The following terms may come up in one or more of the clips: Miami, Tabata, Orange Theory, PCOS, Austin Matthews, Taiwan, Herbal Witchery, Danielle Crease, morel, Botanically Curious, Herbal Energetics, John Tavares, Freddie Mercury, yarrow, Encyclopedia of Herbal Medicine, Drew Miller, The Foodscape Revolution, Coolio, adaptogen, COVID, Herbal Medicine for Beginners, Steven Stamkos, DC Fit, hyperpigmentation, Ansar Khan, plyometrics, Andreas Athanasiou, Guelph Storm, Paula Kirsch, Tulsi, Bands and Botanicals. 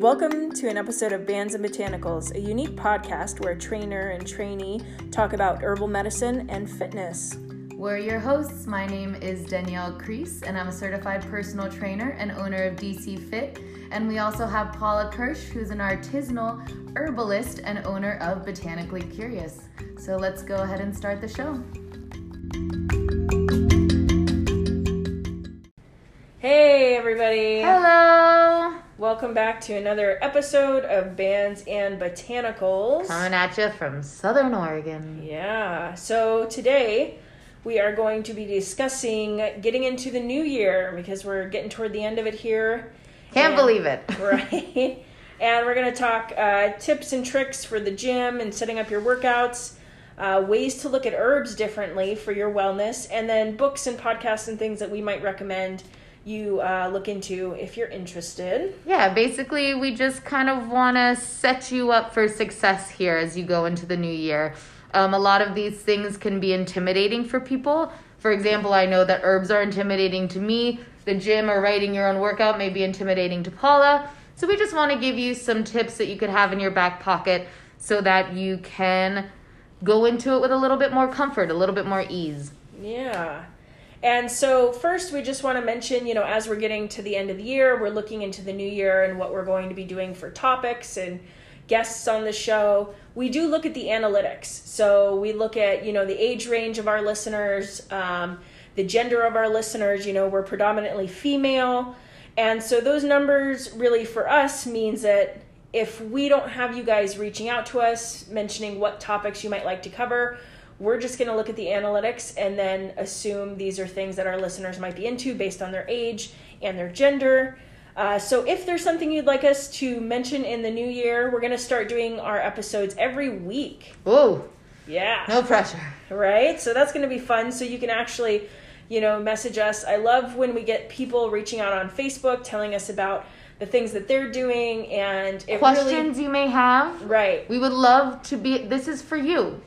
Welcome to an episode of Bands and Botanicals, a unique podcast where trainer and trainee talk about herbal medicine and fitness. We're your hosts. My name is Danielle Crease, and I'm a certified personal trainer and owner of DC Fit. And we also have Paula Kirsch, who's an artisanal herbalist and owner of Botanically Curious. So let's go ahead and start the show. Hey, everybody. Hello. Welcome back to another episode of Bands and Botanicals. Coming at you from Southern Oregon. Yeah. So today we are going to be discussing getting into the new year because we're getting toward the end of it here. Can't believe it. Right. And we're going to talk tips and tricks for the gym and setting up your workouts. Ways to look at herbs differently for your wellness, and then books and podcasts and things that we might recommend you look into if you're interested. Yeah, basically we just kind of want to set you up for success here as you go into the new year. A lot of these things can be intimidating for people. For example, I know that herbs are intimidating to me. The gym or writing your own workout may be intimidating to Paula. So we just want to give you some tips that you could have in your back pocket so that you can go into it with a little bit more comfort, a little bit more ease. Yeah. And so first we just want to mention, you know, as we're getting to the end of the year, we're looking into the new year and what we're going to be doing for topics and guests on the show. We do look at the analytics. So we look at, you know, the age range of our listeners, the gender of our listeners. You know, we're predominantly female. And so those numbers really for us means that if we don't have you guys reaching out to us, mentioning what topics you might like to cover, we're just going to look at the analytics and then assume these are things that our listeners might be into based on their age and their gender. So if there's something you'd like us to mention in the new year, we're going to start doing our episodes every week. Ooh. Yeah. No pressure. Right? So that's going to be fun. So you can actually, you know, message us. I love when we get people reaching out on Facebook telling us about the things that they're doing, and questions you may have. Right. We would love to be, this is for you.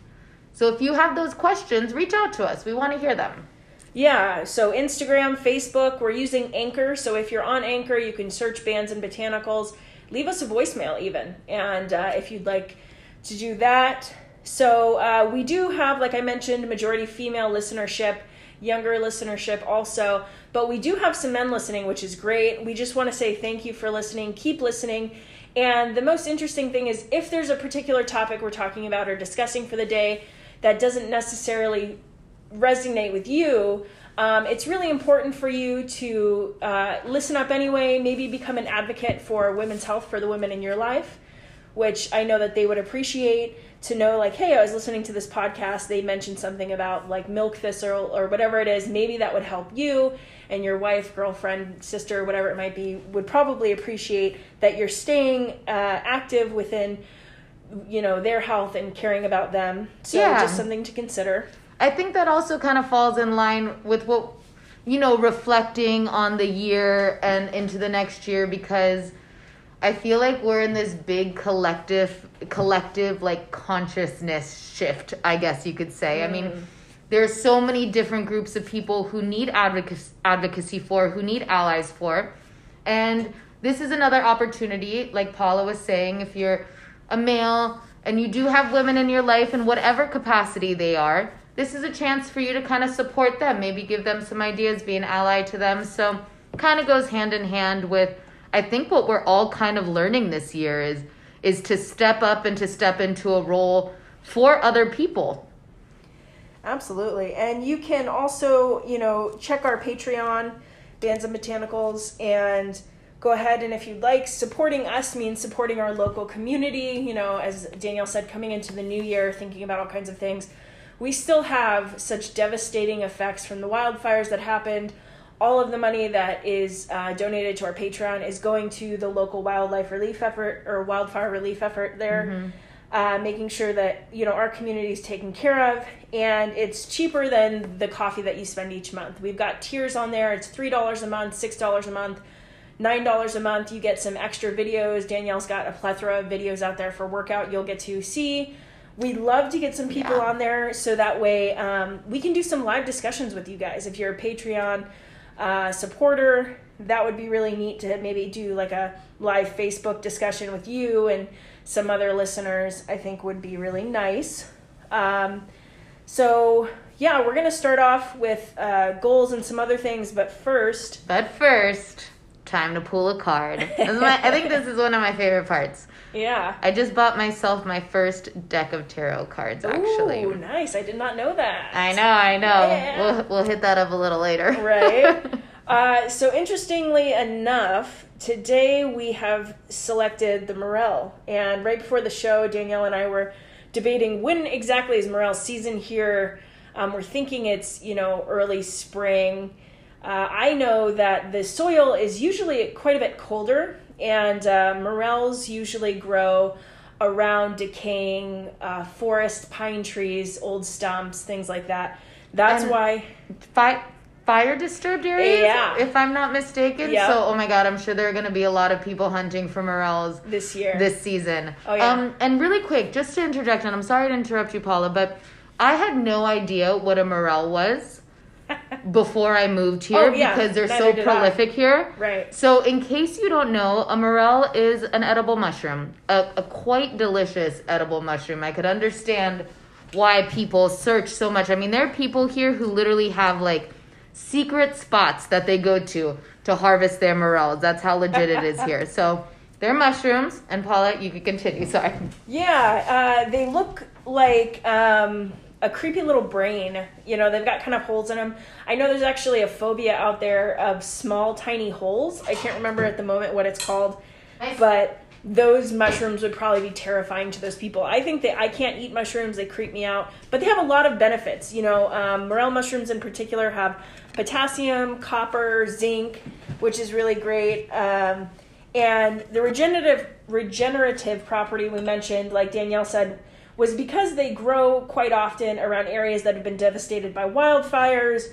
So if you have those questions, reach out to us. We want to hear them. Yeah. So Instagram, Facebook, we're using Anchor. So if you're on Anchor, you can search Bands and Botanicals. Leave us a voicemail even. And if you'd like to do that. So we do have, like I mentioned, majority female listenership, younger listenership also, but we do have some men listening, which is great. We just want to say thank you for listening. Keep listening. And the most interesting thing is if there's a particular topic we're talking about or discussing for the day that doesn't necessarily resonate with you, it's really important for you to listen up anyway, maybe become an advocate for women's health for the women in your life, which I know that they would appreciate to know, like, hey, I was listening to this podcast. They mentioned something about like milk thistle or whatever it is. Maybe that would help you, and your wife, girlfriend, sister, whatever it might be, would probably appreciate that you're staying active within, you know, their health and caring about them. So yeah, just something to consider. I think that also kind of falls in line with what, you know, reflecting on the year and into the next year, because I feel like we're in this big collective like consciousness shift, I guess you could say. I mean, there's so many different groups of people who need advocacy for, who need allies for. And this is another opportunity, like Paula was saying, if you're a male and you do have women in your life in whatever capacity they are, this is a chance for you to kind of support them, maybe give them some ideas, be an ally to them. So it kind of goes hand in hand with, I think, what we're all kind of learning this year is to step up and to step into a role for other people. Absolutely. And you can also, you know, check our Patreon, Bands and Botanicals, and go ahead and if you'd like, supporting us means supporting our local community. You know, as Danielle said, coming into the new year, thinking about all kinds of things. We still have such devastating effects from the wildfires that happened. All of the money that is donated to our Patreon is going to the local wildfire relief effort there, making sure that, you know, our community is taken care of, and it's cheaper than the coffee that you spend each month. We've got tiers on there. It's $3 a month, $6 a month, $9 a month. You get some extra videos. Danielle's got a plethora of videos out there for workout you'll get to see. We'd love to get some people on there so that way we can do some live discussions with you guys. If you're a Patreon supporter, that would be really neat to maybe do like a live Facebook discussion with you and some other listeners, I think would be really nice. So yeah, we're going to start off with goals and some other things, but first, time to pull a card. I think this is one of my favorite parts. Yeah. I just bought myself my first deck of tarot cards, actually. Ooh, nice. I did not know that. I know. Yeah. We'll hit that up a little later. Right. So interestingly enough, today we have selected the morel. And right before the show, Danielle and I were debating when exactly is morel season here. We're thinking it's, early spring. I know that the soil is usually quite a bit colder, and morels usually grow around decaying forest, pine trees, old stumps, things like that. That's why... Fire disturbed areas, yeah. If I'm not mistaken. Yep. So, oh my God, I'm sure there are going to be a lot of people hunting for morels this season. Oh, yeah. And really quick, just to interject, and I'm sorry to interrupt you, Paula, but I had no idea what a morel was before I moved here because they're so prolific here. Right. So, in case you don't know, a morel is an edible mushroom, a quite delicious edible mushroom. I could understand why people search so much. I mean, there are people here who literally have secret spots that they go to harvest their morels. That's how legit it is here. So they're mushrooms, and Paula, you can continue. Sorry. Yeah, they look like a creepy little brain. They've got kind of holes in them. I know there's actually a phobia out there of small, tiny holes. I can't remember at the moment what it's called, but those mushrooms would probably be terrifying to those people. I think I can't eat mushrooms. They creep me out, but they have a lot of benefits. Morel mushrooms in particular have potassium, copper, zinc, which is really great. And the regenerative property we mentioned, like Danielle said, was because they grow quite often around areas that have been devastated by wildfires,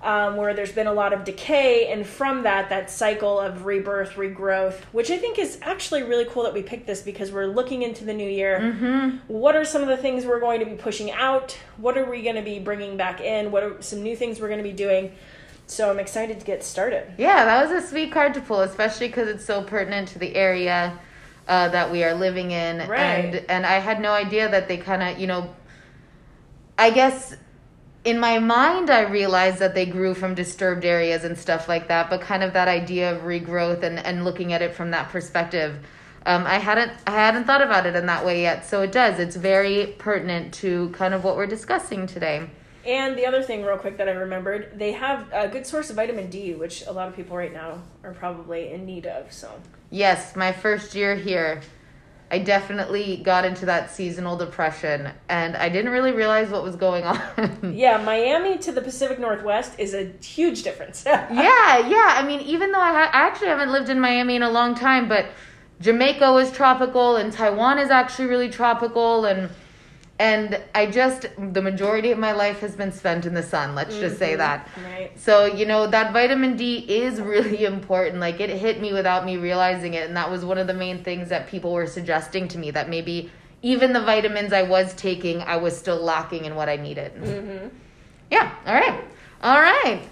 where there's been a lot of decay, and from that cycle of rebirth, regrowth, which I think is actually really cool that we picked this because we're looking into the new year. Mm-hmm. What are some of the things we're going to be pushing out? What are we going to be bringing back in? What are some new things we're going to be doing? So I'm excited to get started. Yeah, that was a sweet card to pull, especially because it's so pertinent to the area that we are living in. Right. And I had no idea that they kind of, I guess... In my mind, I realized that they grew from disturbed areas and stuff like that, but kind of that idea of regrowth and looking at it from that perspective, I hadn't thought about it in that way yet. So it does. It's very pertinent to kind of what we're discussing today. And the other thing real quick that I remembered, they have a good source of vitamin D, which a lot of people right now are probably in need of. So yes, my first year here, I definitely got into that seasonal depression, and I didn't really realize what was going on. Yeah, Miami to the Pacific Northwest is a huge difference. Yeah. I mean, even though I actually haven't lived in Miami in a long time, but Jamaica was tropical, and Taiwan is actually really tropical, and I just, the majority of my life has been spent in the sun, let's just say that. Right. So, that vitamin D is really important. It hit me without me realizing it, and that was one of the main things that people were suggesting to me, that maybe even the vitamins I was taking, I was still lacking in what I needed. Mm-hmm. Yeah, all right.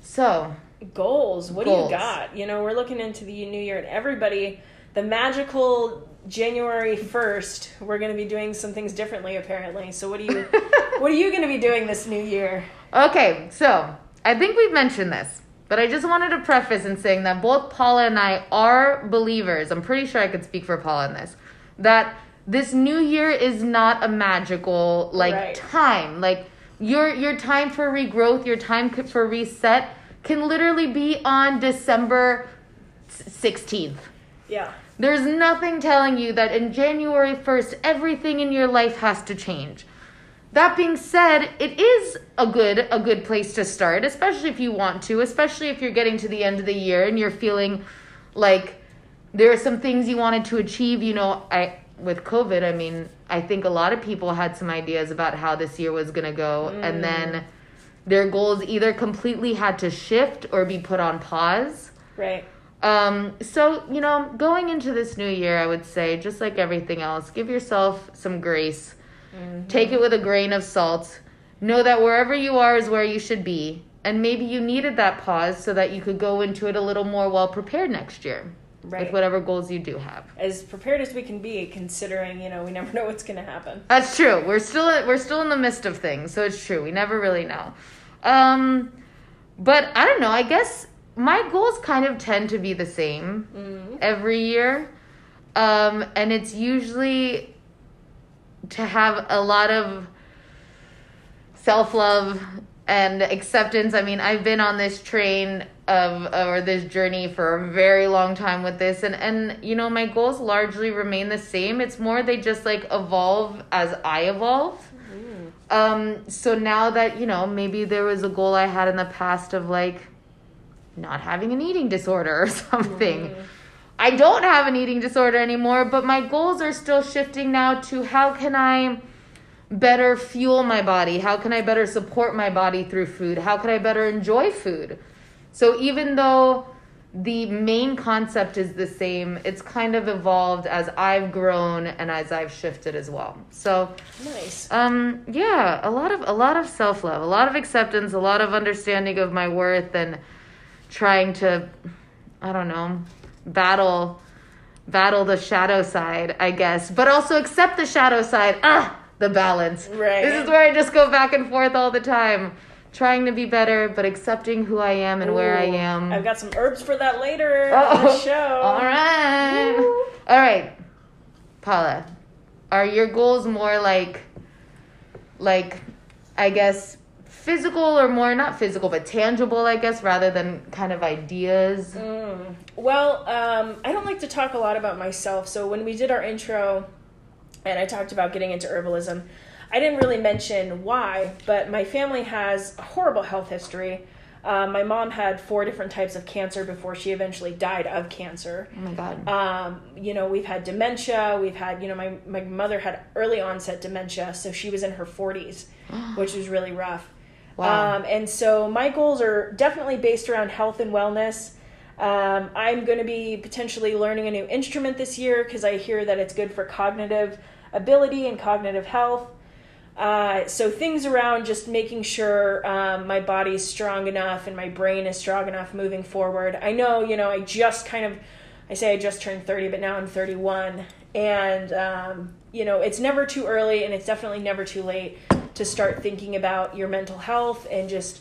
So. Goals, what do you got? We're looking into the new year, and everybody, the magical... January 1st, we're going to be doing some things differently, apparently. So what are you going to be doing this new year? Okay, so I think we've mentioned this, but I just wanted to preface in saying that both Paula and I are believers. I'm pretty sure I could speak for Paula on this, that this new year is not a magical time. Your time for regrowth, your time for reset can literally be on December 16th. Yeah. There's nothing telling you that in January 1st, everything in your life has to change. That being said, it is a good place to start, especially if you want to, especially if you're getting to the end of the year and you're feeling like there are some things you wanted to achieve. With COVID, I think a lot of people had some ideas about how this year was going to go. And then their goals either completely had to shift or be put on pause. Right. So, going into this new year, I would say, just like everything else, give yourself some grace. Mm-hmm. Take it with a grain of salt. Know that wherever you are is where you should be. And maybe you needed that pause so that you could go into it a little more well-prepared next year. Right. With whatever goals you do have. As prepared as we can be, considering, you know, we never know what's going to happen. That's true. We're still in the midst of things, so it's true. We never really know. But I don't know. I guess my goals kind of tend to be the same every year. And it's usually to have a lot of self-love and acceptance. I mean, I've been on this train or this journey for a very long time with this, and you know, my goals largely remain the same. It's more they just like evolve as I evolve. So now that, you know, maybe there was a goal I had in the past of like not having an eating disorder or something. I don't have an eating disorder anymore, but my goals are still shifting now to how can I better fuel my body, how can I better support my body through food, how can I better enjoy food. So even though the main concept is the same, it's kind of evolved as I've grown and as I've shifted as well. So nice. Yeah, a lot of self-love, a lot of acceptance, a lot of understanding of my worth, and trying to, I don't know, battle the shadow side, I guess, but also accept the shadow side. The balance. Right. This is where I just go back and forth all the time. Trying to be better, but accepting who I am and where I am. I've got some herbs for that later on the show. All right. Woo. All right. Paula, are your goals more like, I guess, physical, or more, not physical, but tangible, I guess, rather than kind of ideas? Well, I don't like to talk a lot about myself. So when we did our intro and I talked about getting into herbalism, I didn't really mention why, but my family has a horrible health history. My mom had 4 different types of cancer before she eventually died of cancer. Oh, my God. You know, we've had dementia. We've had, you know, my mother had early onset dementia, so she was in her 40s, which was really rough. Wow. And so my goals are definitely based around health and wellness. I'm going to be potentially learning a new instrument this year because I hear that it's good for cognitive ability and cognitive health. So things around just making sure my body's strong enough and my brain is strong enough moving forward. I know, you know, I say I just turned 30, but now I'm 31. And, you know, it's never too early and it's definitely never too late to start thinking about your mental health and just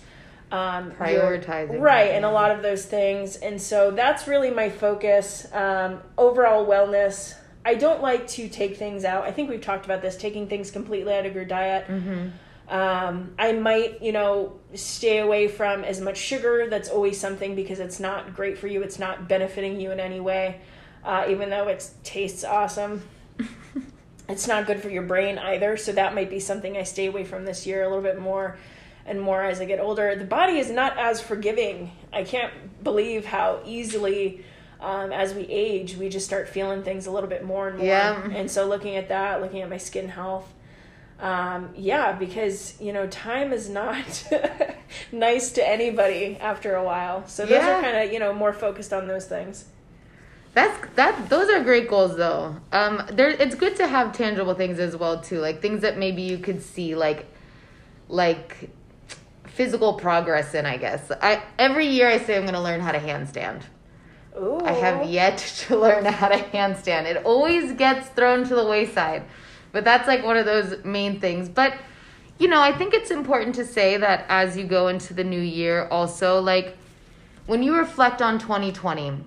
prioritizing. Right, and a lot of those things. And so that's really my focus, overall wellness. I don't like to take things out. I think we've talked about this, taking things completely out of your diet. I might, you know, stay away from as much sugar. That's always something because it's not great for you. It's not benefiting you in any way, even though it tastes awesome. It's not good for your brain either. So that might be something I stay away from this year a little bit more and more as I get older. The body is not as forgiving. I can't believe how easily... as we age, we just start feeling things a little bit more and more. Yeah. And so looking at that, looking at my skin health, because, you know, time is not nice to anybody after a while. So those are kind of, you know, more focused on those things. Those are great goals though. It's good to have tangible things as well too, like things that maybe you could see, like physical progress in, I guess. Every year I say I'm going to learn how to handstand. Ooh. I have yet to learn how to handstand. It always gets thrown to the wayside. But that's like one of those main things. But, you know, I think it's important to say that as you go into the new year also, like when you reflect on 2020,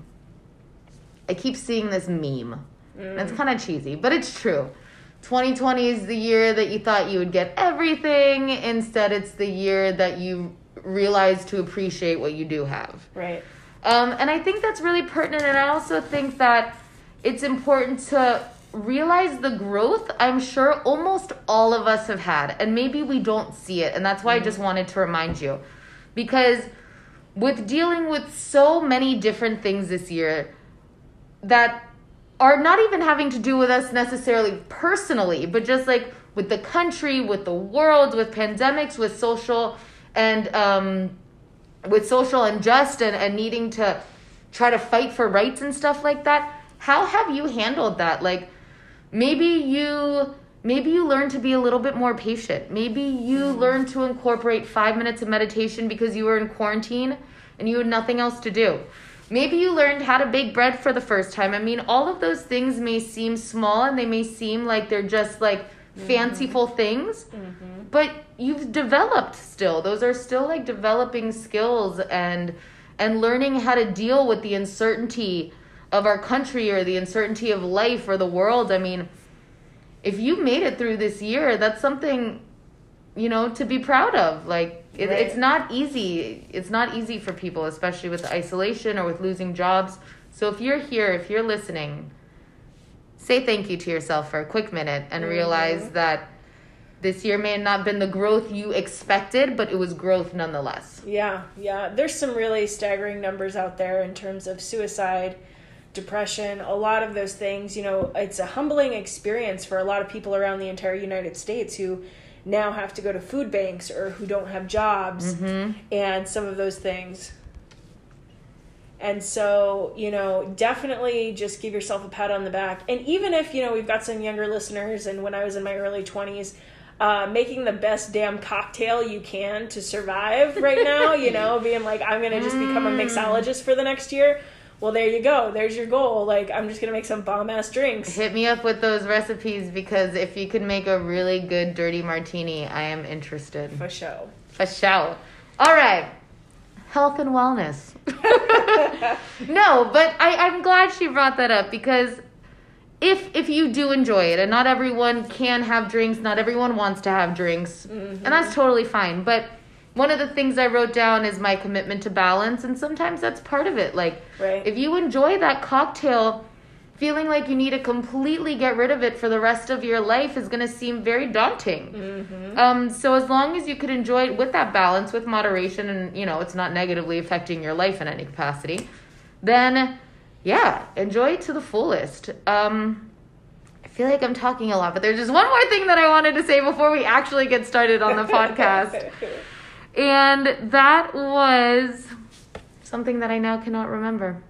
I keep seeing this meme. It's kind of cheesy, but it's true. 2020 is the year that you thought you would get everything. Instead, it's the year that you realize to appreciate what you do have. Right. And I think that's really pertinent, and I also think that it's important to realize the growth I'm sure almost all of us have had, and maybe we don't see it, and that's why I just wanted to remind you. Because with dealing with so many different things this year that are not even having to do with us necessarily personally, but just like with the country, with the world, with pandemics, with social and... with social unjust and needing to try to fight for rights and stuff like that, how have you handled that? Like, maybe you Maybe you learn to be a little bit more patient. Maybe you learn to incorporate 5 minutes of meditation because you were in quarantine and you had nothing else to do. Maybe you learned how to bake bread for the first time. I mean, all of those things may seem small and they may seem like they're just like fanciful things, but you've developed still. Those are still like developing skills and learning how to deal with the uncertainty of our country or the uncertainty of life or the world. I mean, if you made it through this year, that's something, you know, to be proud of. Like, it's not easy. It's not easy for people, especially with isolation or with losing jobs. So if you're here, if you're listening, say thank you to yourself for a quick minute and realize that this year may have not been the growth you expected, but it was growth nonetheless. Yeah, yeah. There's some really staggering numbers out there in terms of suicide, depression, a lot of those things. You know, it's a humbling experience for a lot of people around the entire United States who now have to go to food banks or who don't have jobs and some of those things. And so, you know, definitely just give yourself a pat on the back. And even if, you know, we've got some younger listeners, and when I was in my early 20s, making the best damn cocktail you can to survive right now, you know, being like, I'm going to just become a mixologist for the next year. Well, there you go. There's your goal. Like, I'm just going to make some bomb-ass drinks. Hit me up with those recipes, because if you can make a really good dirty martini, I am interested. For sure. For sure. All right. Health and wellness. No, but I'm glad she brought that up, because if you do enjoy it, and not everyone can have drinks, not everyone wants to have drinks, and that's totally fine. But one of the things I wrote down is my commitment to balance, and sometimes that's part of it. Like, if you enjoy that cocktail, feeling like you need to completely get rid of it for the rest of your life is going to seem very daunting. So as long as you could enjoy it with that balance, with moderation, and, you know, it's not negatively affecting your life in any capacity, then, yeah, enjoy it to the fullest. I feel like I'm talking a lot, but there's just one more thing that I wanted to say before we actually get started on the podcast. And that was something that I now cannot remember.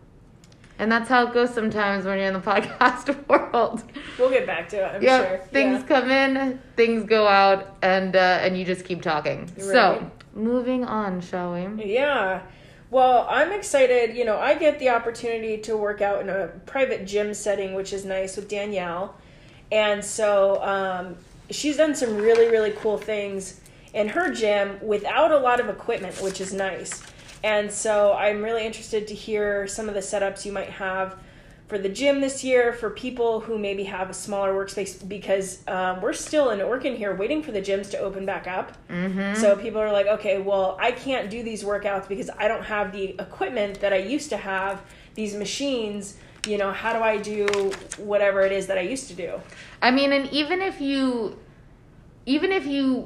And that's how it goes sometimes when you're in the podcast world. We'll get back to it, I'm sure. Things come in, things go out, and you just keep talking. Right. So, moving on, shall we? Yeah. Well, I'm excited. You know, I get the opportunity to work out in a private gym setting, which is nice, with Danielle. And so she's done some really, really cool things in her gym without a lot of equipment, which is nice. And so I'm really interested to hear some of the setups you might have for the gym this year for people who maybe have a smaller workspace, because we're still in Oregon here waiting for the gyms to open back up. So people are like, okay, well, I can't do these workouts because I don't have the equipment that I used to have, these machines. You know, how do I do whatever it is that I used to do? I mean, and even if you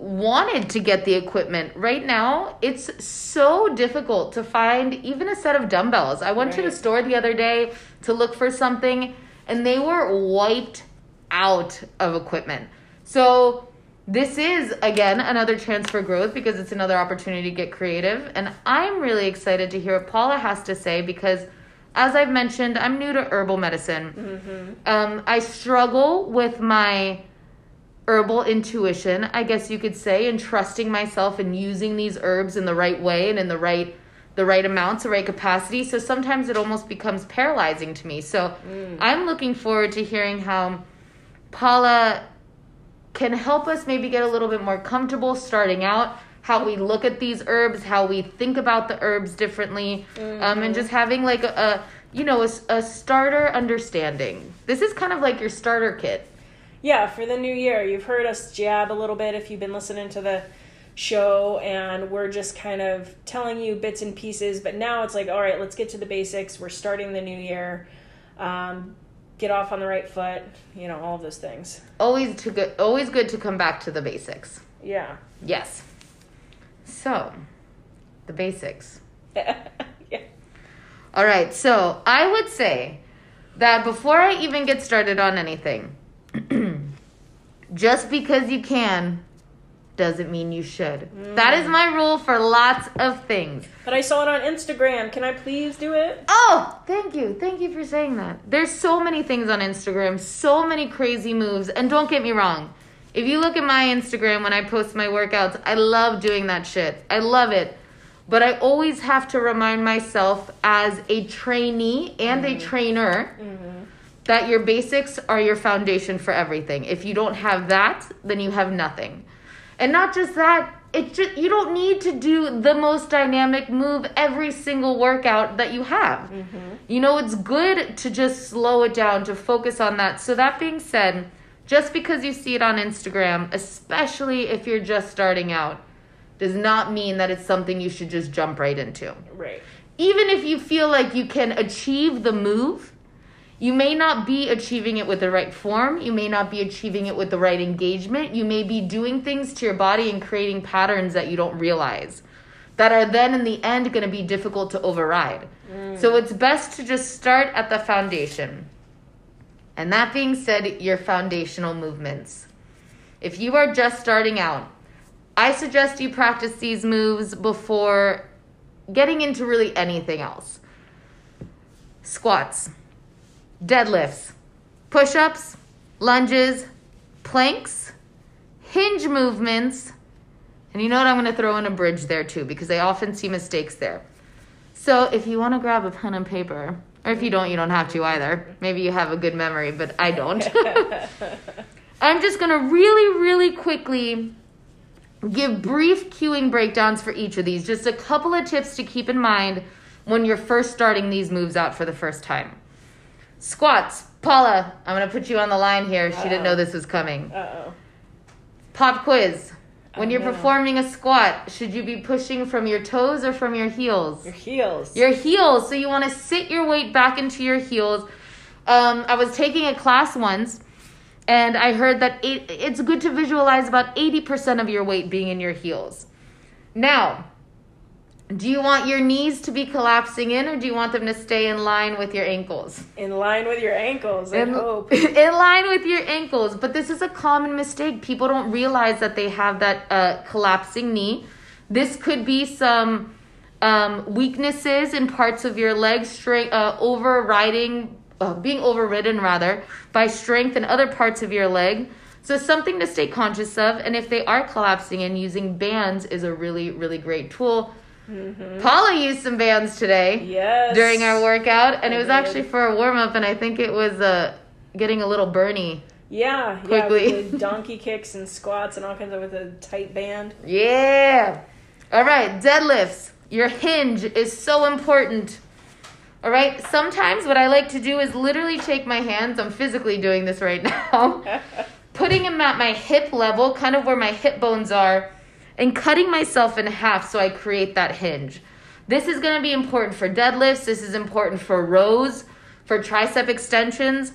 wanted to get the equipment right now, it's so difficult to find even a set of dumbbells. I went to the store the other day to look for something, and they were wiped out of equipment. So this is, again, another chance for growth, because it's another opportunity to get creative. And I'm really excited to hear what Paula has to say, because as I've mentioned, I'm new to herbal medicine. I struggle with my herbal intuition, I guess you could say, and trusting myself and using these herbs in the right way and in the right amounts, the right capacity. So sometimes it almost becomes paralyzing to me. So I'm looking forward to hearing how Paula can help us maybe get a little bit more comfortable starting out, how we look at these herbs, how we think about the herbs differently, and just having like a starter understanding. This is kind of like your starter kit. Yeah, for the new year. You've heard us jab a little bit if you've been listening to the show, and we're just kind of telling you bits and pieces, but now it's like, all right, let's get to the basics. We're starting the new year. Get off on the right foot, you know, all of those things. Always good to come back to the basics. Yeah. Yes. So, the basics. Yeah. All right, so I would say that before I even get started on anything, just because you can doesn't mean you should. That is my rule for lots of things. But I saw it on Instagram. Can I please do it? Oh, thank you. Thank you for saying that. There's so many things on Instagram, so many crazy moves. And don't get me wrong, If you look at my Instagram when I post my workouts, I love doing that shit. I love it. But I always have to remind myself as a trainee and a trainer that your basics are your foundation for everything. If you don't have that, then you have nothing. And not just that, it just, you don't need to do the most dynamic move every single workout that you have. You know, it's good to just slow it down, to focus on that. So that being said, just because you see it on Instagram, especially if you're just starting out, does not mean that it's something you should just jump right into. Right. Even if you feel like you can achieve the move, you may not be achieving it with the right form. You may not be achieving it with the right engagement. You may be doing things to your body and creating patterns that you don't realize that are then in the end going to be difficult to override. So it's best to just start at the foundation. And that being said, your foundational movements. If you are just starting out, I suggest you practice these moves before getting into really anything else. Squats, deadlifts, push-ups, lunges, planks, hinge movements, and you know what? I'm going to throw in a bridge there too because I often see mistakes there. So if you want to grab a pen and paper, or if you don't have to either. Maybe you have a good memory, but I don't. I'm just going to really quickly give brief cueing breakdowns for each of these. Just a couple of tips to keep in mind when you're first starting these moves out for the first time. Squats. Paula, I'm going to put you on the line here. She didn't know this was coming. Pop quiz. When you're performing a squat, should you be pushing from your toes or from your heels? Your heels. Your heels. So you want to sit your weight back into your heels. I was taking a class once. And I heard that it's good to visualize about 80% of your weight being in your heels. Now, do you want your knees to be collapsing in, or do you want them to stay in line with your ankles? In line with your ankles, I hope. In line with your ankles. But this is a common mistake. People don't realize that they have that collapsing knee. This could be some weaknesses in parts of your legs, overriding... being overridden, rather, by strength in other parts of your leg. So something to stay conscious of. And if they are collapsing in, using bands is a really great tool. Paula used some bands today during our workout. And it was actually for a warm-up, and I think it was getting a little burny. Quickly. We did donkey kicks and squats and all kinds of with a tight band. All right, deadlifts. Your hinge is so important. All right, sometimes what I like to do is literally take my hands, I'm physically doing this right now, putting them at my hip level, kind of where my hip bones are, and cutting myself in half so I create that hinge. This is going to be important for deadlifts. This is important for rows, for tricep extensions.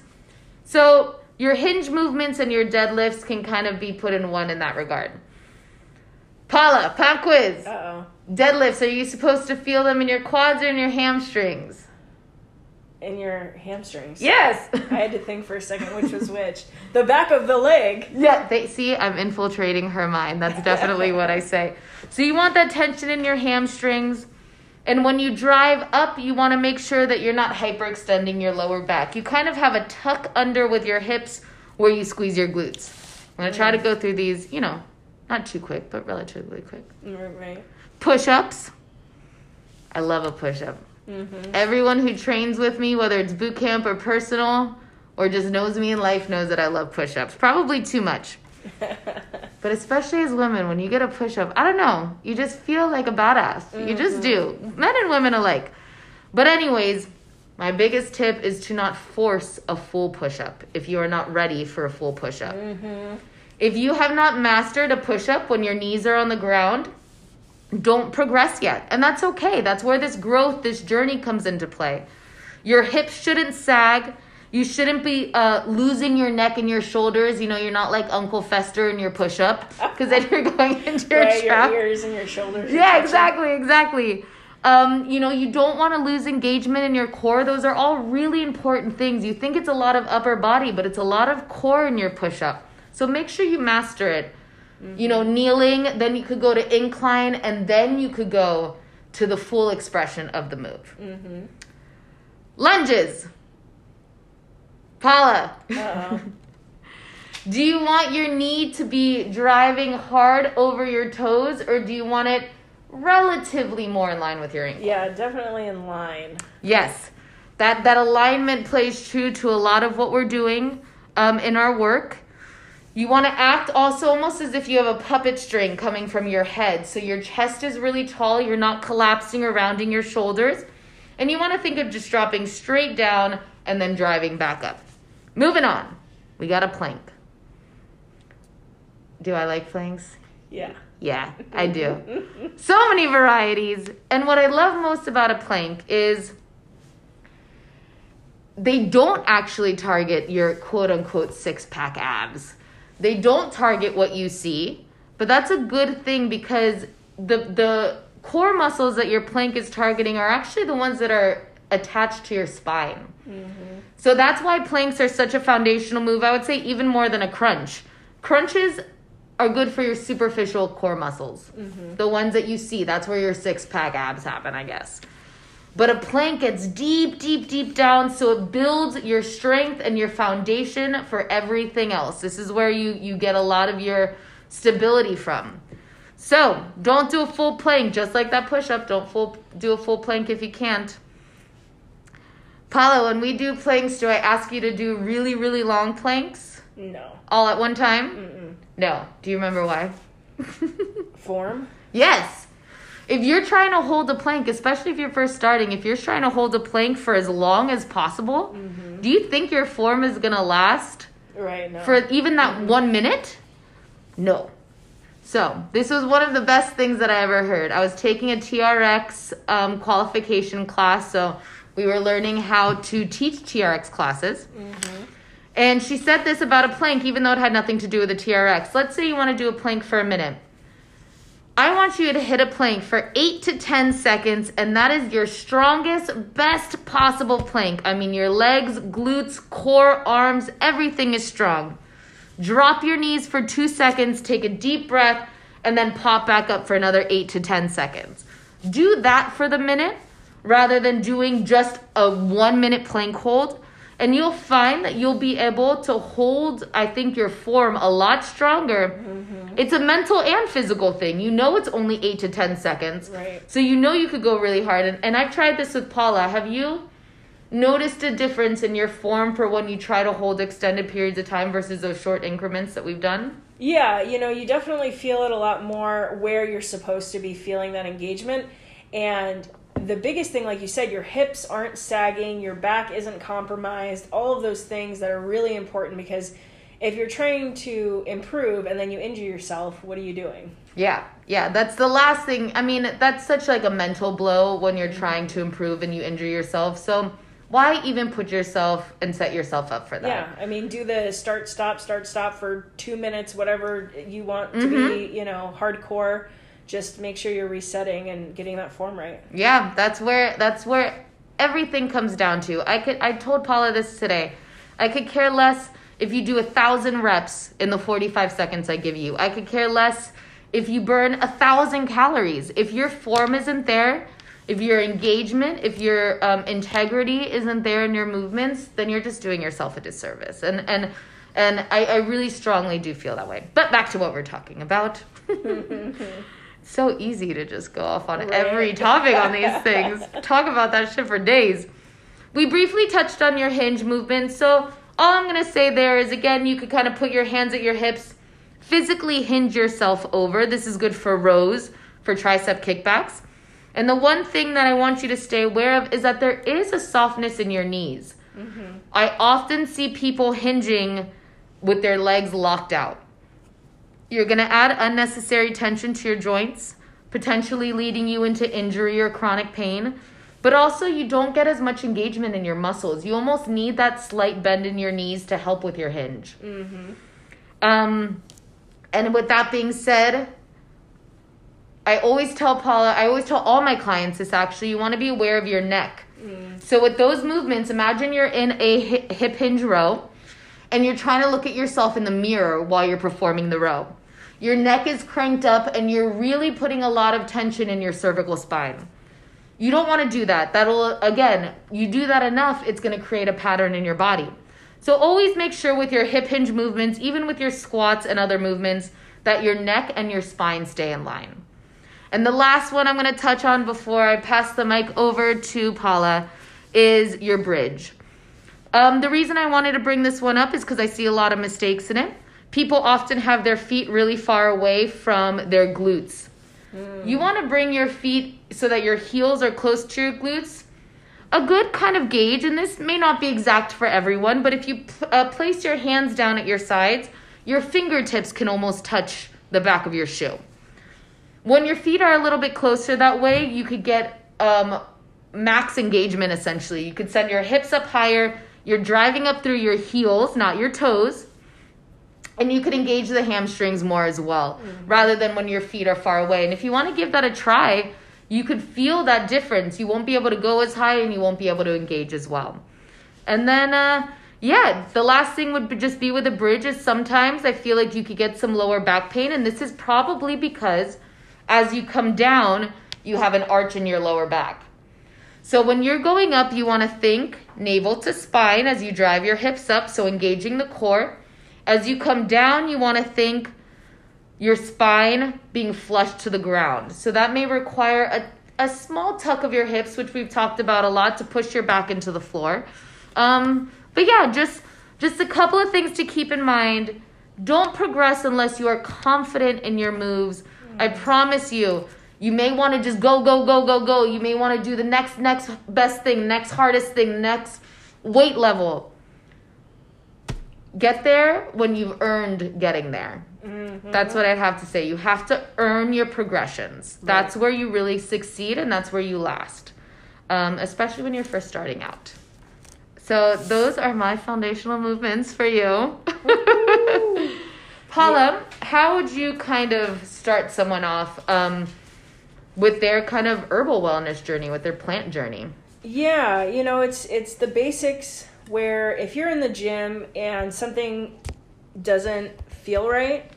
So your hinge movements and your deadlifts can kind of be put in one in that regard. Paula, pop quiz. Deadlifts, are you supposed to feel them in your quads or in your hamstrings? In your hamstrings. Yes. I had to think for a second which was which. The back of the leg. Yeah. See, I'm infiltrating her mind. That's definitely what I say. So you want that tension in your hamstrings. And when you drive up, you want to make sure that you're not hyperextending your lower back. You kind of have a tuck under with your hips where you squeeze your glutes. I'm going to try to go through these, you know, not too quick, but relatively quick. Right. Push-ups. I love a push-up. Everyone who trains with me, whether it's boot camp or personal or just knows me in life, knows that I love push-ups. Probably too much. But especially as women, when you get a push-up, I don't know, you just feel like a badass. You just do. Men and women alike. But anyways, my biggest tip is to not force a full push-up if you are not ready for a full push-up. If you have not mastered a push-up when your knees are on the ground, don't progress yet. And that's okay. That's where this growth, this journey comes into play. Your hips shouldn't sag. You shouldn't be losing your neck and your shoulders. You know, you're not like Uncle Fester in your push-up, because then you're going into your trap. Your ears and your shoulders. Yeah, exactly. You know, you don't want to lose engagement in your core. Those are all really important things. You think it's a lot of upper body, but it's a lot of core in your push-up. So make sure you master it. You know, kneeling, then you could go to incline, and then you could go to the full expression of the move. Lunges. Paula. Do you want your knee to be driving hard over your toes, or do you want it relatively more in line with your ankle? Yeah, definitely in line. Yes. That alignment plays true to a lot of what we're doing in our work. You want to act also almost as if you have a puppet string coming from your head. So your chest is really tall. You're not collapsing or rounding your shoulders. And you want to think of just dropping straight down and then driving back up. Moving on. We got a plank. Do I like planks? Yeah. Yeah, I do. So many varieties. And what I love most about a plank is they don't actually target your quote-unquote six-pack abs. They don't target what you see, but that's a good thing because the core muscles that your plank is targeting are actually the ones that are attached to your spine. Mm-hmm. So that's why planks are such a foundational move. I would say even more than a crunch. Crunches are good for your superficial core muscles, mm-hmm. the ones that you see. That's where your six-pack abs happen, I guess. But a plank gets deep, deep, deep down, so it builds your strength and your foundation for everything else. This is where you get a lot of your stability from. So don't do a full plank, just like that push-up. Don't do a full plank if you can't. Paula, when we do planks, do I ask you to do really, really long planks? No. All at one time? Mm-mm. No. Do you remember why? Form? Yes. If you're trying to hold a plank, especially if you're first starting, if you're trying to hold a plank for as long as possible, mm-hmm. do you think your form is going to last right, no. for even that mm-hmm. 1 minute? No. So this was one of the best things that I ever heard. I was taking a TRX qualification class, so we were learning how to teach TRX classes. Mm-hmm. And she said this about a plank, even though it had nothing to do with the TRX. Let's say you want to do a plank for a minute. I want you to hit a plank for 8 to 10 seconds, and that is your strongest, best possible plank. I mean, your legs, glutes, core, arms, everything is strong. Drop your knees for 2 seconds, take a deep breath, and then pop back up for another 8 to 10 seconds. Do that for the minute rather than doing just a 1-minute plank hold, and you'll find that you'll be able to hold, I think, your form a lot stronger. Mm-hmm. It's a mental and physical thing. You know it's only 8 to 10 seconds. Right. So you know you could go really hard. And I've tried this with Paula. Have you noticed a difference in your form for when you try to hold extended periods of time versus those short increments that we've done? Yeah, you know, you definitely feel it a lot more where you're supposed to be feeling that engagement. And the biggest thing, like you said, your hips aren't sagging, your back isn't compromised, all of those things that are really important, because if you're trying to improve and then you injure yourself, what are you doing? Yeah, that's the last thing. I mean, that's such like a mental blow when you're trying to improve and you injure yourself. So why even put yourself and set yourself up for that? Yeah, I mean, do the start, stop for 2 minutes, whatever you want to mm-hmm. be, you know, hardcore. Just make sure you're resetting and getting that form right. Yeah, that's where everything comes down to. I told Paula this today. I could care less if you do 1,000 reps in the 45 seconds I give you. I could care less if you burn 1,000 calories. If your form isn't there, if your engagement, if your integrity isn't there in your movements, then you're just doing yourself a disservice. And I really strongly do feel that way. But back to what we're talking about. So easy to just go off on every topic on these things. Talk about that shit for days. We briefly touched on your hinge movement. So all I'm going to say there is, again, you could kind of put your hands at your hips, physically hinge yourself over. This is good for rows, for tricep kickbacks. And the one thing that I want you to stay aware of is that there is a softness in your knees. Mm-hmm. I often see people hinging with their legs locked out. You're going to add unnecessary tension to your joints, potentially leading you into injury or chronic pain. But also, you don't get as much engagement in your muscles. You almost need that slight bend in your knees to help with your hinge. Mm-hmm. And with that being said, I always tell Paula, I always tell all my clients this actually, you want to be aware of your neck. Mm. So with those movements, imagine you're in a hip hinge row. And you're trying to look at yourself in the mirror while you're performing the row. Your neck is cranked up and you're really putting a lot of tension in your cervical spine. You don't want to do that. That'll, again, you do that enough, it's going to create a pattern in your body. So always make sure with your hip hinge movements, even with your squats and other movements, that your neck and your spine stay in line. And the last one I'm going to touch on before I pass the mic over to Paula is your bridge. The reason I wanted to bring this one up is because I see a lot of mistakes in it. People often have their feet really far away from their glutes. You want to bring your feet so that your heels are close to your glutes. A good kind of gauge, and this may not be exact for everyone, but if you place your hands down at your sides, your fingertips can almost touch the back of your shoe. When your feet are a little bit closer that way, you could get max engagement, essentially. You could send your hips up higher. You're driving up through your heels, not your toes. And you could engage the hamstrings more as well, rather than when your feet are far away. And if you want to give that a try, you could feel that difference. You won't be able to go as high and you won't be able to engage as well. And then, the last thing would just be with a bridge is sometimes I feel like you could get some lower back pain. And this is probably because as you come down, you have an arch in your lower back. So when you're going up, you want to think navel to spine as you drive your hips up, so engaging the core. As you come down, you want to think your spine being flushed to the ground. So that may require a small tuck of your hips, which we've talked about a lot, to push your back into the floor. But yeah, just a couple of things to keep in mind. Don't progress unless you are confident in your moves. I promise you, you may want to just go, go, go, go, go. You may want to do the next best thing, next hardest thing, next weight level. Get there when you've earned getting there. Mm-hmm. That's what I'd have to say. You have to earn your progressions. Right. That's where you really succeed and that's where you last, especially when you're first starting out. So those are my foundational movements for you. Paula, how would you kind of start someone off with their kind of herbal wellness journey, with their plant journey? Yeah, it's the basics, where if you're in the gym and something doesn't feel right,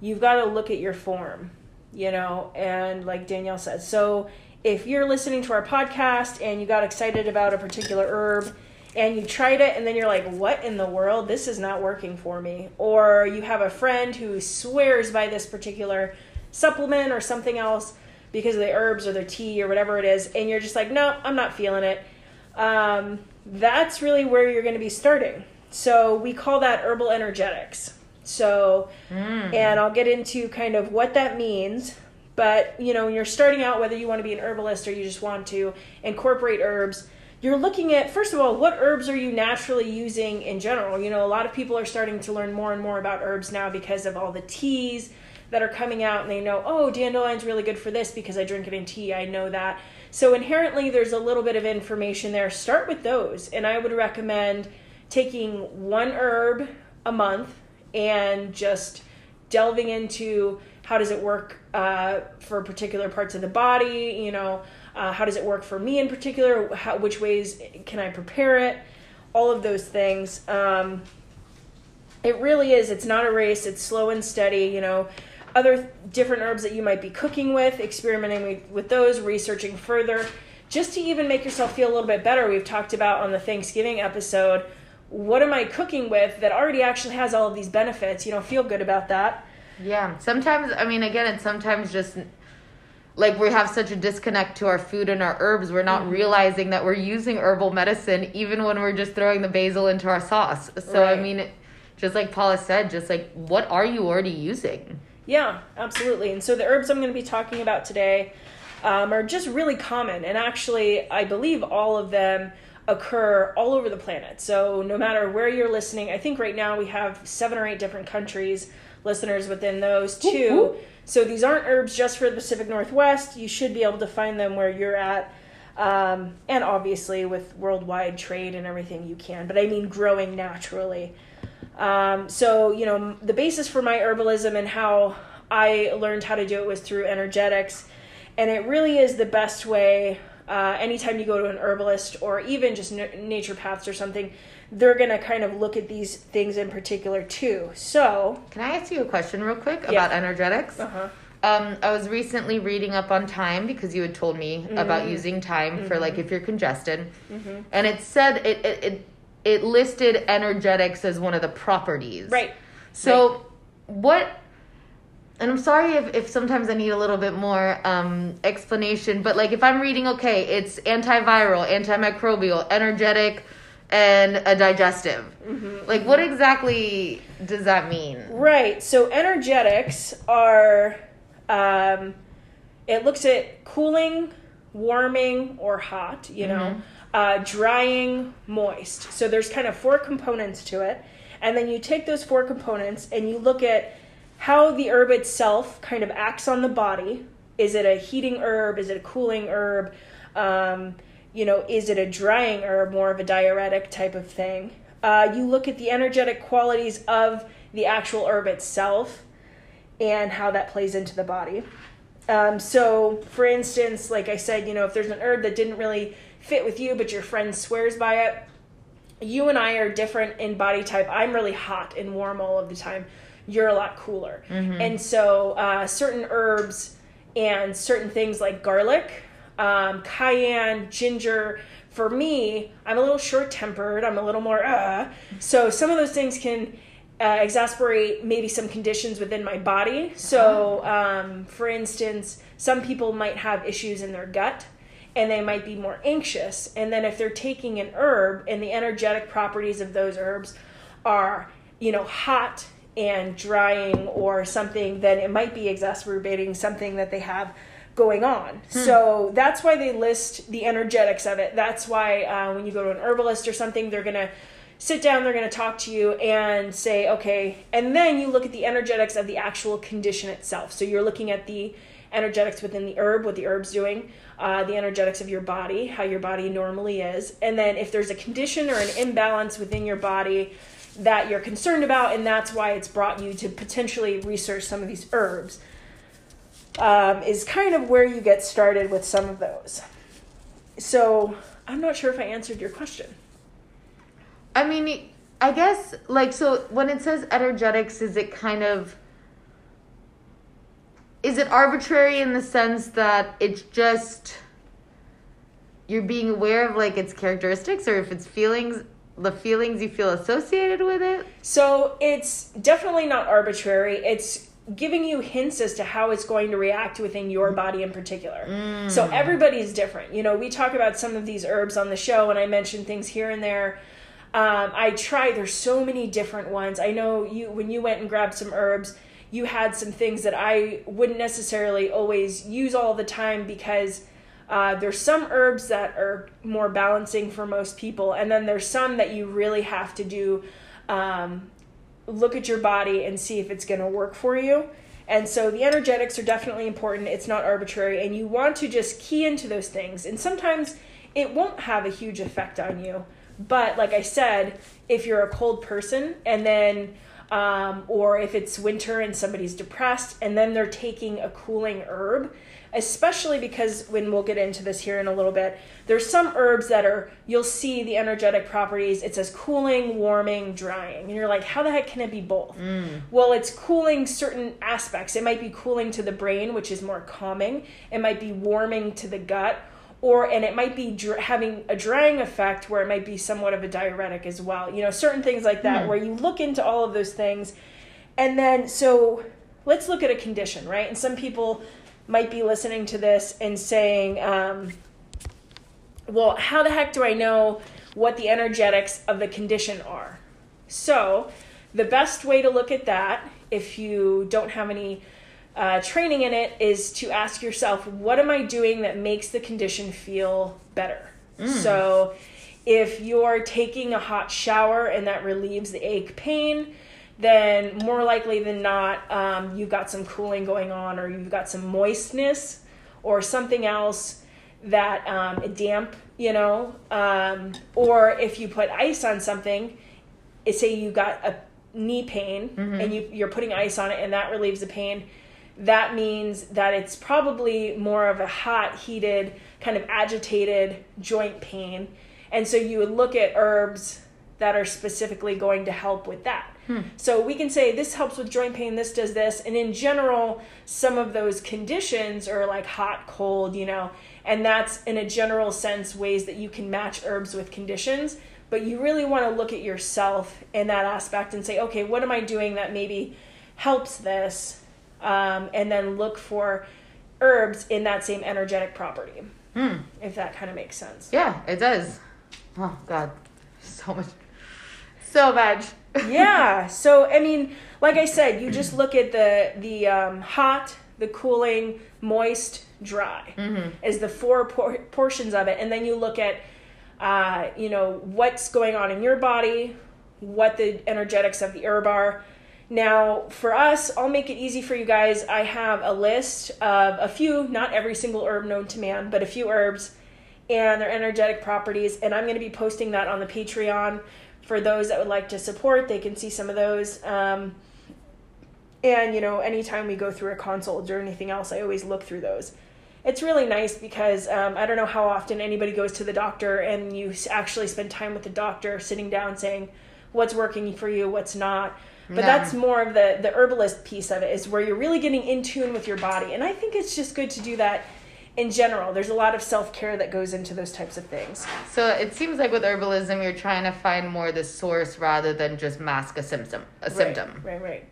you've got to look at your form, and like Danielle said. So if you're listening to our podcast and you got excited about a particular herb and you tried it and then you're like, what in the world? This is not working for me. Or you have a friend who swears by this particular supplement or something else because of the herbs or their tea or whatever it is. And you're just like, no, I'm not feeling it. That's really where you're going to be starting. So we call that herbal energetics. So, and I'll get into kind of what that means, but when you're starting out, whether you want to be an herbalist or you just want to incorporate herbs, you're looking at, first of all, what herbs are you naturally using in general? A lot of people are starting to learn more and more about herbs now because of all the teas that are coming out, and they know, oh, dandelion's really good for this because I drink it in tea. I know that. So inherently, there's a little bit of information there. Start with those. And I would recommend taking one herb a month and just delving into how does it work for particular parts of the body, how does it work for me in particular, which ways can I prepare it, all of those things. It really is. It's not a race. It's slow and steady, Other different herbs that you might be cooking with, experimenting with those, researching further, just to even make yourself feel a little bit better. We've talked about on the Thanksgiving episode, what am I cooking with that already actually has all of these benefits? Feel good about that. Yeah. Sometimes, it's sometimes just like we have such a disconnect to our food and our herbs. We're not realizing that we're using herbal medicine even when we're just throwing the basil into our sauce. So, right. Just like Paula said, just like, what are you already using? Yeah, absolutely. And so the herbs I'm going to be talking about today are just really common. And actually, I believe all of them occur all over the planet. So no matter where you're listening, I think right now we have 7 or 8 different countries, listeners within those too. So these aren't herbs just for the Pacific Northwest. You should be able to find them where you're at. And obviously with worldwide trade and everything you can. But growing naturally. So the basis for my herbalism and how I learned how to do it was through energetics. And it really is the best way, anytime you go to an herbalist or even just naturopaths or something, they're going to kind of look at these things in particular too. So can I ask you a question real quick about energetics? I was recently reading up on thyme because you had told me about using thyme for if you're congested. And it said it it listed energetics as one of the properties. Right. So what, and I'm sorry if sometimes I need a little bit more explanation, but like if I'm reading, okay, it's antiviral, antimicrobial, energetic, and a digestive. Mm-hmm. Like what exactly does that mean? Right. So energetics are, it looks at cooling, warming, or hot, you mm-hmm. know, drying, moist. So there's kind of four components to it. And then you take those four components and you look at how the herb itself kind of acts on the body. Is it a heating herb? Is it a cooling herb? You know, is it a drying herb, more of a diuretic type of thing? You look at the energetic qualities of the actual herb itself and how that plays into the body. So, for instance, like I said, you know, if there's an herb that didn't really fit with you, but your friend swears by it, you and I are different in body type. I'm really hot and warm all of the time. You're a lot cooler. Mm-hmm. And so certain herbs and certain things like garlic, cayenne, ginger, for me, I'm a little short-tempered. I'm a little more, So some of those things can exasperate maybe some conditions within my body. So for instance, some people might have issues in their gut, and they might be more anxious. And then if they're taking an herb and the energetic properties of those herbs are, you know, hot and drying or something, then it might be exacerbating something that they have going on. So that's why they list the energetics of it. That's why when you go to an herbalist or something, they're going to sit down, they're going to talk to you and say, okay, and then you look at the energetics of the actual condition itself. So you're looking at the energetics within the herb, what the herb's doing, the energetics of your body, how your body normally is, and then if there's a condition or an imbalance within your body that you're concerned about, and that's why it's brought you to potentially research some of these herbs, is kind of where you get started with some of those. So I'm not sure if I answered your question. I mean, I guess, like, so when it says energetics, is it kind of... Is it arbitrary in the sense that it's just you're being aware of like its characteristics, or if it's feelings, the feelings you feel associated with it? So it's definitely not arbitrary. It's giving you hints as to how it's going to react within your body in particular. So everybody's different. You know, we talk about some of these herbs on the show and I mention things here and there. There's so many different ones. I know you, when you went and grabbed some herbs, you had some things that I wouldn't necessarily always use all the time because there's some herbs that are more balancing for most people. And then there's some that you really have to do, look at your body and see if it's going to work for you. And so the energetics are definitely important. It's not arbitrary. And you want to just key into those things. And sometimes it won't have a huge effect on you. But like I said, if you're a cold person and then... or if it's winter and somebody's depressed and then they're taking a cooling herb, especially because, when we'll get into this here in a little bit, there's some herbs that are, you'll see the energetic properties. It says cooling, warming, drying. And you're like, how the heck can it be both? Well, it's cooling certain aspects. It might be cooling to the brain, which is more calming. It might be warming to the gut, and it might be having a drying effect where it might be somewhat of a diuretic as well. You know, certain things like that where you look into all of those things. And then, so let's look at a condition, right? And some people might be listening to this and saying, well, how the heck do I know what the energetics of the condition are? So the best way to look at that, if you don't have any training in it, is to ask yourself, what am I doing that makes the condition feel better? So if you're taking a hot shower and that relieves the ache pain, then more likely than not, you've got some cooling going on, or you've got some moistness or something else that damp, you know, or if you put ice on something, say you got a knee pain and you're putting ice on it and that relieves the pain, that means that it's probably more of a hot, heated, kind of agitated joint pain. And so you would look at herbs that are specifically going to help with that. So we can say this helps with joint pain, this does this, and in general, some of those conditions are like hot, cold, you know, and that's in a general sense ways that you can match herbs with conditions. But you really want to look at yourself in that aspect and say, okay, what am I doing that maybe helps this? And then look for herbs in that same energetic property, if that kind of makes sense. Yeah, it does. Oh, God, so much. Yeah. So, I mean, like I said, you just look at the hot, the cooling, moist, dry as the four portions of it. And then you look at, you know, what's going on in your body, what the energetics of the herb are. Now, for us, I'll make it easy for you guys. I have a list of a few, not every single herb known to man, but a few herbs and their energetic properties. And I'm going to be posting that on the Patreon. For those that would like to support, they can see some of those. And, you know, anytime we go through a consult or anything else, I always look through those. It's really nice because I don't know how often anybody goes to the doctor and you actually spend time with the doctor sitting down saying what's working for you, what's not. But that's more of the herbalist piece of it, is where you're really getting in tune with your body. And I think it's just good to do that. In general, there's a lot of self-care that goes into those types of things. So it seems like with herbalism, you're trying to find more the source rather than just mask a symptom. Right.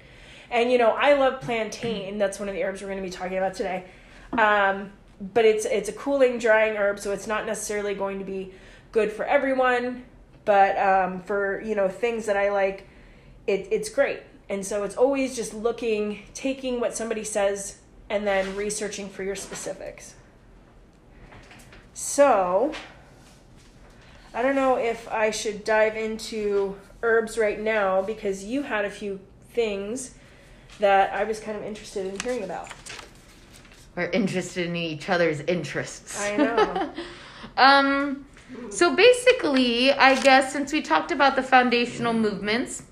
And, you know, I love plantain. That's one of the herbs we're going to be talking about today. But it's a cooling, drying herb, so it's not necessarily going to be good for everyone. But for, you know, things that I like, it's great. And so it's always just looking, taking what somebody says, and then researching for your specifics. So, I don't know if I should dive into herbs right now because you had a few things that I was kind of interested in hearing about. We're interested in each other's interests. I know. So basically, I guess since we talked about the foundational movements,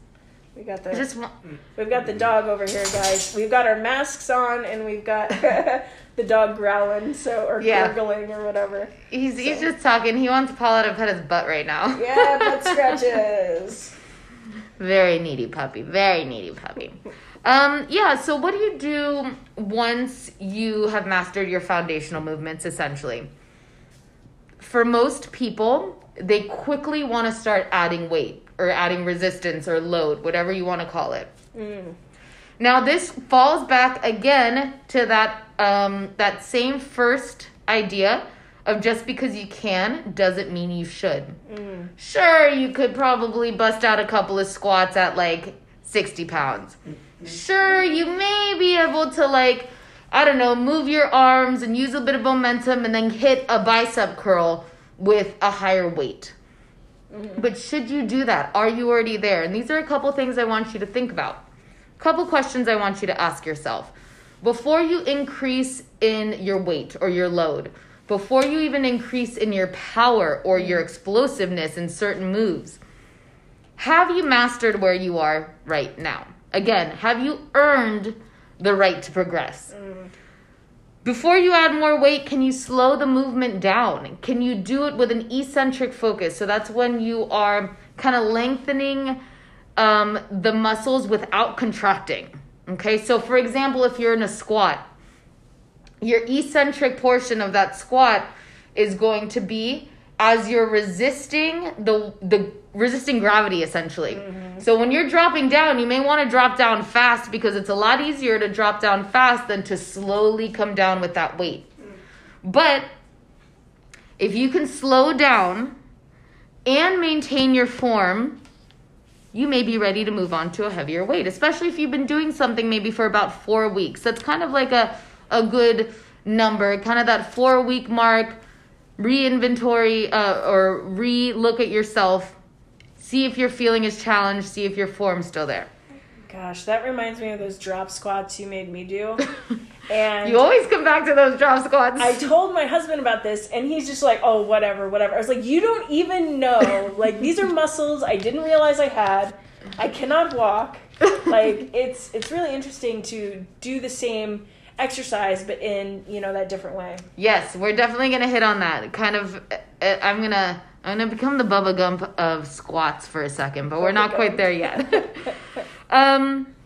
we've got the dog over here, guys. We've got our masks on, and we've got the dog growling, gurgling or whatever. He's just talking. He wants Paula to pet his butt right now. Yeah, butt scratches. Very needy puppy. So what do you do once you have mastered your foundational movements, essentially? For most people, they quickly want to start adding weight. Or adding resistance or load, whatever you want to call it. Now, this falls back again to that same first idea of just because you can doesn't mean you should. Sure, you could probably bust out a couple of squats at, 60 pounds. Sure, you may be able to, move your arms and use a bit of momentum and then hit a bicep curl with a higher weight. But should you do that? Are you already there? And these are a couple things I want you to think about. A couple questions I want you to ask yourself. Before you increase in your weight or your load, before you even increase in your power or your explosiveness in certain moves, have you mastered where you are right now? Again, have you earned the right to progress? Before you add more weight, can you slow the movement down? Can you do it with an eccentric focus? So that's when you are kind of lengthening the muscles without contracting. Okay, so for example, if you're in a squat, your eccentric portion of that squat is going to be as you're resisting resisting gravity, essentially. So when you're dropping down, you may want to drop down fast because it's a lot easier to drop down fast than to slowly come down with that weight. But if you can slow down and maintain your form, you may be ready to move on to a heavier weight, especially if you've been doing something maybe for about 4 weeks. That's kind of like a good number, kind of that 4-week mark. Re-inventory or re-look at yourself. See if your feeling is challenged. See if your form's still there. Gosh, that reminds me of those drop squats you made me do. And you always come back to those drop squats. I told my husband about this, and he's just like, oh, whatever. I was like, you don't even know. These are muscles I didn't realize I had. I cannot walk. It's really interesting to do the same exercise, but in, that different way. Yes, we're definitely going to hit on that. I'm going to I'm going to become the Bubba Gump of squats for a second, but we're not quite there yet.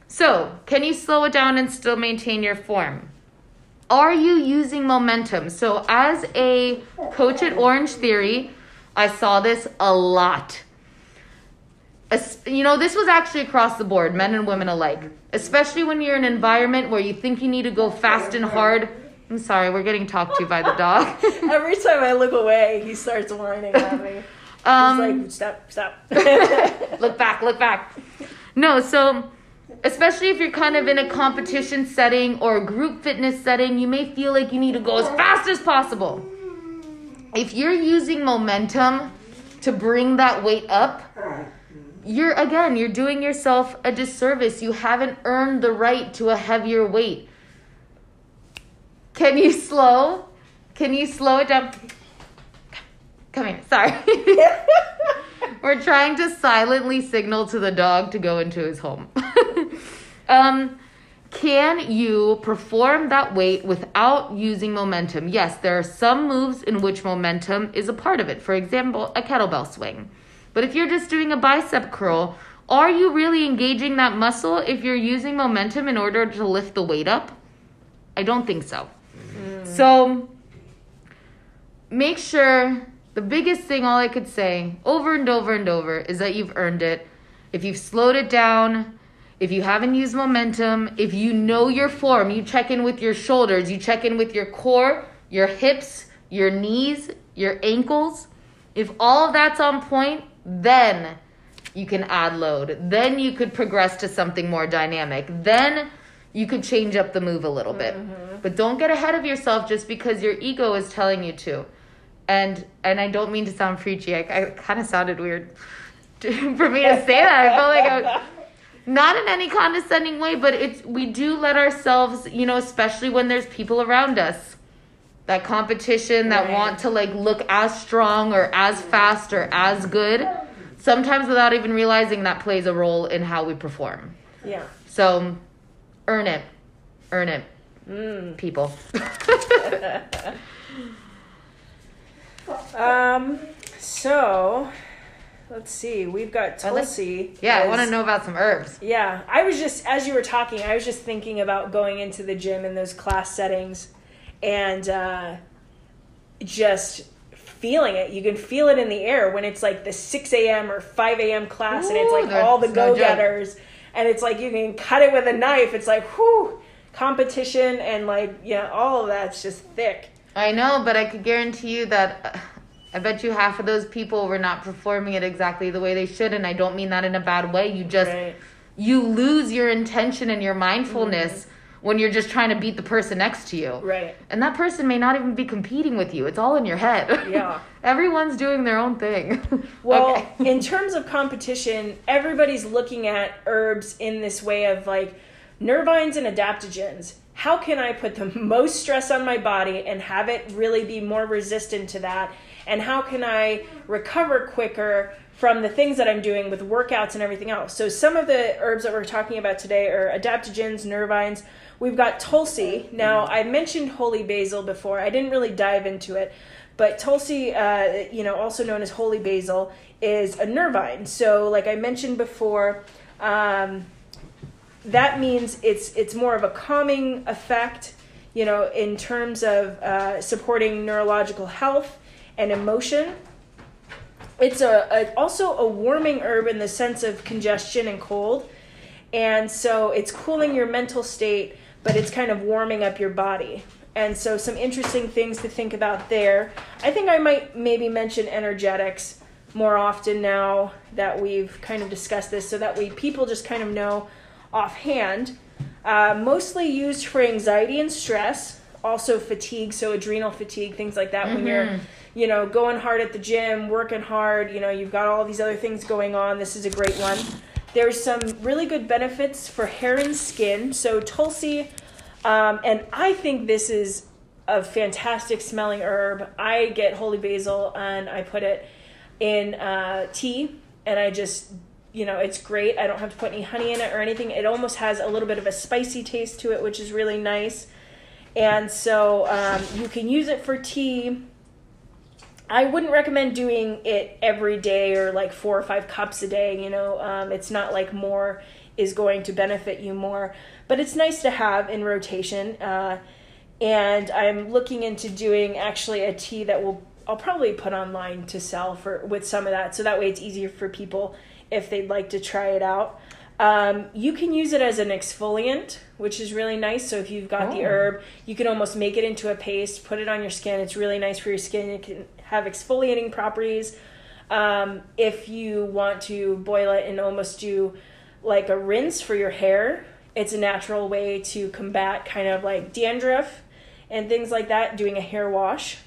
So, can you slow it down and still maintain your form? Are you using momentum? So, as a coach at Orange Theory, I saw this a lot. You know, this was actually across the board, men and women alike. Especially when you're in an environment where you think you need to go fast and hard. I'm sorry, we're getting talked to by the dog. Every time I look away, he starts whining at me. He's like, stop. Look back. No, so especially if you're kind of in a competition setting or a group fitness setting, you may feel like you need to go as fast as possible. If you're using momentum to bring that weight up, you're doing yourself a disservice. You haven't earned the right to a heavier weight. Can you slow it down? Come here. Sorry. We're trying to silently signal to the dog to go into his home. Can you perform that weight without using momentum? Yes, there are some moves in which momentum is a part of it. For example, a kettlebell swing. But if you're just doing a bicep curl, are you really engaging that muscle if you're using momentum in order to lift the weight up? I don't think so. So make sure the biggest thing, all I could say over and over and over, is that you've earned it. If you've slowed it down, if you haven't used momentum, if you know your form, you check in with your shoulders, you check in with your core, your hips, your knees, your ankles. If all of that's on point, then you can add load. Then you could progress to something more dynamic. Then you could change up the move a little bit. Mm-hmm. But don't get ahead of yourself just because your ego is telling you to. And I don't mean to sound preachy. I kind of sounded weird for me to say that. I felt like I was not in any condescending way, but we do let ourselves, you know, especially when there's people around us, that competition, that want to like look as strong or as fast or as good, sometimes without even realizing that plays a role in how we perform. Yeah. So earn it, people. So let's see, we've got Tulsi. I want to know about some herbs. Yeah. I was just, as you were talking, I was just thinking about going into the gym in those class settings and just feeling it. You can feel it in the air when it's like the 6 a.m. or 5 a.m. class. Ooh, and it's like all the go-getters. And it's like you can cut it with a knife. It's like, whew, competition and like, yeah, all of that's just thick. I know, but I could guarantee you that I bet you half of those people were not performing it exactly the way they should. And I don't mean that in a bad way. You just, you lose your intention and your mindfulness when you're just trying to beat the person next to you. Right. And that person may not even be competing with you. It's all in your head. Yeah. Everyone's doing their own thing. Well, okay. In terms of competition, everybody's looking at herbs in this way of like nervines and adaptogens. How can I put the most stress on my body and have it really be more resistant to that? And how can I recover quicker from the things that I'm doing with workouts and everything else? So some of the herbs that we're talking about today are adaptogens, nervines. We've got Tulsi. Now, I mentioned holy basil before. I didn't really dive into it, but Tulsi, also known as holy basil, is a nervine. So like I mentioned before, that means it's more of a calming effect, you know, in terms of supporting neurological health and emotion. It's also a warming herb in the sense of congestion and cold. And so it's cooling your mental state, but it's kind of warming up your body. And so some interesting things to think about there. I think I might maybe mention energetics more often now that we've kind of discussed this so that people just kind of know offhand. Mostly used for anxiety and stress, also fatigue, so adrenal fatigue, things like that. Mm-hmm. When you're, you know, going hard at the gym, working hard, you know, you've got all these other things going on. This is a great one. There's some really good benefits for hair and skin. So Tulsi, and I think this is a fantastic smelling herb. I get holy basil and I put it in tea and I just, you know, it's great. I don't have to put any honey in it or anything. It almost has a little bit of a spicy taste to it, which is really nice. And so you can use it for tea. I wouldn't recommend doing it every day or like 4 or 5 cups a day, you know. It's not like more is going to benefit you more, but it's nice to have in rotation. And I'm looking into doing actually a tea that I'll probably put online to sell with some of that. So that way it's easier for people if they'd like to try it out. You can use it as an exfoliant, which is really nice. So if you've got the herb, you can almost make it into a paste, put it on your skin. It's really nice for your skin. It can have exfoliating properties. If you want to boil it and almost do like a rinse for your hair, it's a natural way to combat kind of like dandruff and things like that, doing a hair wash.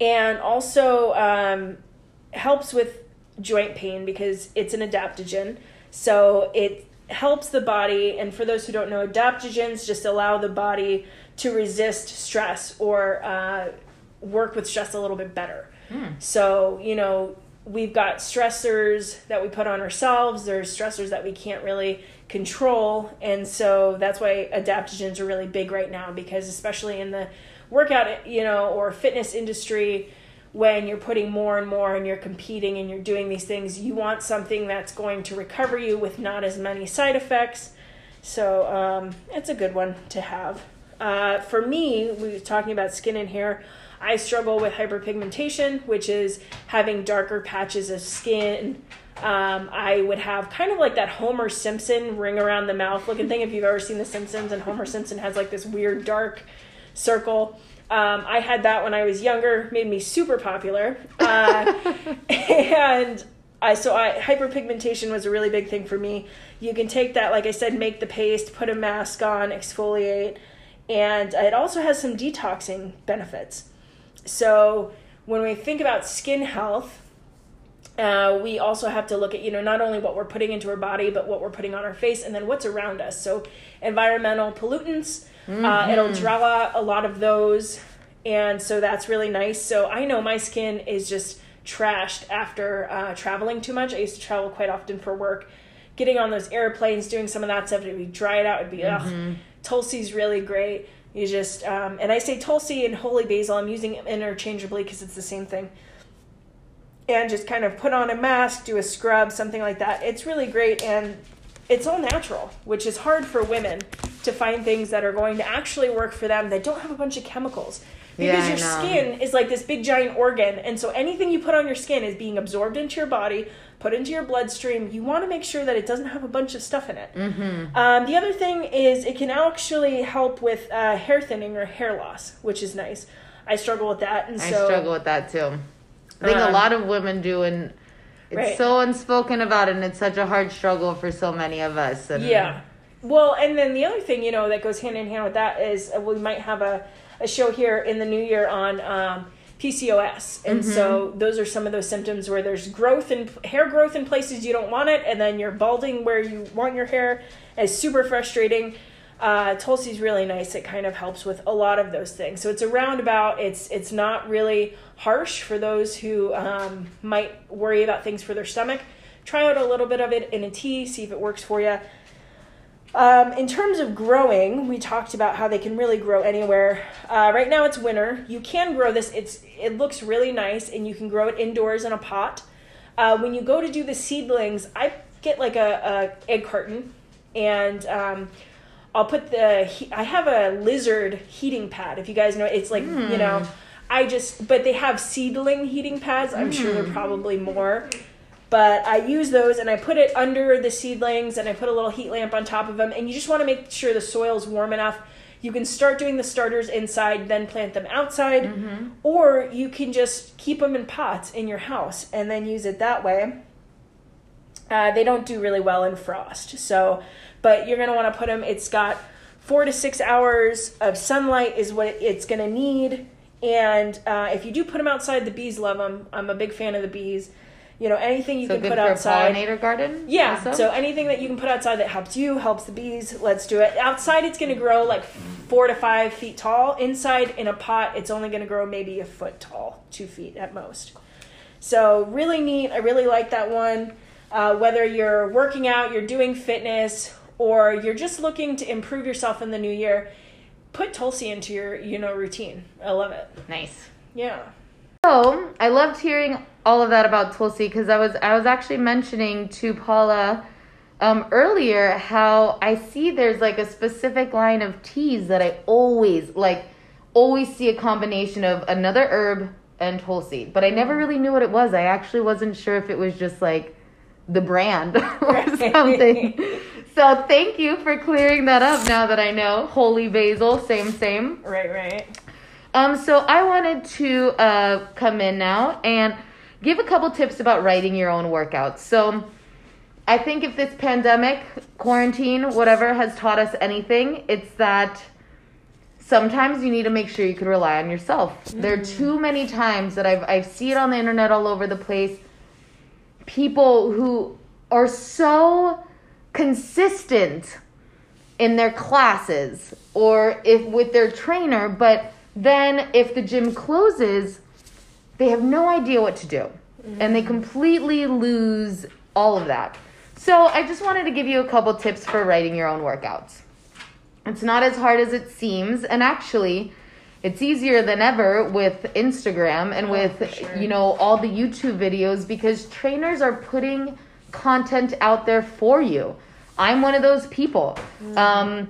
And also helps with joint pain because it's an adaptogen. So it helps the body. And for those who don't know, adaptogens just allow the body to resist stress or work with stress a little bit better. So, you know, we've got stressors that we put on ourselves. There's stressors that we can't really control. And so that's why adaptogens are really big right now, because especially in the workout, you know, or fitness industry, when you're putting more and more and you're competing and you're doing these things, you want something that's going to recover you with not as many side effects. So it's a good one to have. For me, we were talking about skin and hair. I struggle with hyperpigmentation, which is having darker patches of skin. I would have kind of like that Homer Simpson ring around the mouth looking thing. If you've ever seen The Simpsons, and Homer Simpson has like this weird dark circle. I had that when I was younger, made me super popular. Hyperpigmentation was a really big thing for me. You can take that, like I said, make the paste, put a mask on, exfoliate, and it also has some detoxing benefits. So when we think about skin health, we also have to look at, you know, not only what we're putting into our body, but what we're putting on our face and then what's around us. So environmental pollutants, it'll draw out a lot of those, and so that's really nice. So I know my skin is just trashed after traveling too much. I used to travel quite often for work. Getting on those airplanes, doing some of that stuff, it would be dry it out, it'd be Tulsi's really great. You just and I say Tulsi and holy basil, I'm using it interchangeably because it's the same thing. And just kind of put on a mask, do a scrub, something like that. It's really great, and it's all natural, which is hard for women to find things that are going to actually work for them that don't have a bunch of chemicals. Because your skin is like this big giant organ, and so anything you put on your skin is being absorbed into your body, put into your bloodstream. You want to make sure that it doesn't have a bunch of stuff in it. The other thing is it can actually help with hair thinning or hair loss, which is nice. I struggle with that. And I struggle with that too. I think a lot of women do, and it's so unspoken about, and it's such a hard struggle for so many of us. And well, and then the other thing, you know, that goes hand in hand with that is we might have a show here in the new year on PCOS. And so those are some of those symptoms where there's growth and hair growth in places you don't want it. And then you're balding where you want your hair. It's super frustrating. Tulsi's really nice. It kind of helps with a lot of those things. So it's a roundabout. It's not really harsh for those who might worry about things for their stomach. Try out a little bit of it in a tea. See if it works for you. In terms of growing, we talked about how they can really grow anywhere. Right now it's winter. You can grow this. It looks really nice, and you can grow it indoors in a pot. When you go to do the seedlings, I get like a egg carton, and I'll put I have a lizard heating pad. If you guys know, it's like, you know, but they have seedling heating pads. I'm sure there are probably more. But I use those, and I put it under the seedlings, and I put a little heat lamp on top of them. And you just want to make sure the soil's warm enough. You can start doing the starters inside, then plant them outside. Or you can just keep them in pots in your house and then use it that way. They don't do really well in frost. But you're going to want to put them. It's got 4 to 6 hours of sunlight is what it's going to need. And if you do put them outside, the bees love them. I'm a big fan of the bees. You know, anything you can put outside. Pollinator garden? Yeah. Also? So anything that you can put outside that helps you, helps the bees, let's do it. Outside, it's going to grow like 4 to 5 feet tall. Inside, in a pot, it's only going to grow maybe a foot tall, 2 feet at most. So really neat. I really like that one. Whether you're working out, you're doing fitness, or you're just looking to improve yourself in the new year, put Tulsi into your, you know, routine. I love it. Nice. Yeah. So I loved hearing all of that about Tulsi, because I was actually mentioning to Paula earlier how I see there's like a specific line of teas that I always see a combination of another herb and Tulsi, but I never really knew what it was. I actually wasn't sure if it was just like the brand or something. So thank you for clearing that up now that I know. Holy basil, same. Right. So I wanted to come in now and give a couple tips about writing your own workouts. So I think if this pandemic, quarantine, whatever has taught us anything, it's that sometimes you need to make sure you can rely on yourself. Mm-hmm. There are too many times that I've seen it on the internet all over the place. People who are so consistent in their classes or with their trainer, but then if the gym closes, they have no idea what to do. Mm-hmm. And they completely lose all of that. So I just wanted to give you a couple tips for writing your own workouts. It's not as hard as it seems. And actually, it's easier than ever with Instagram and with, sure, all the YouTube videos, because trainers are putting content out there for you. I'm one of those people. Mm.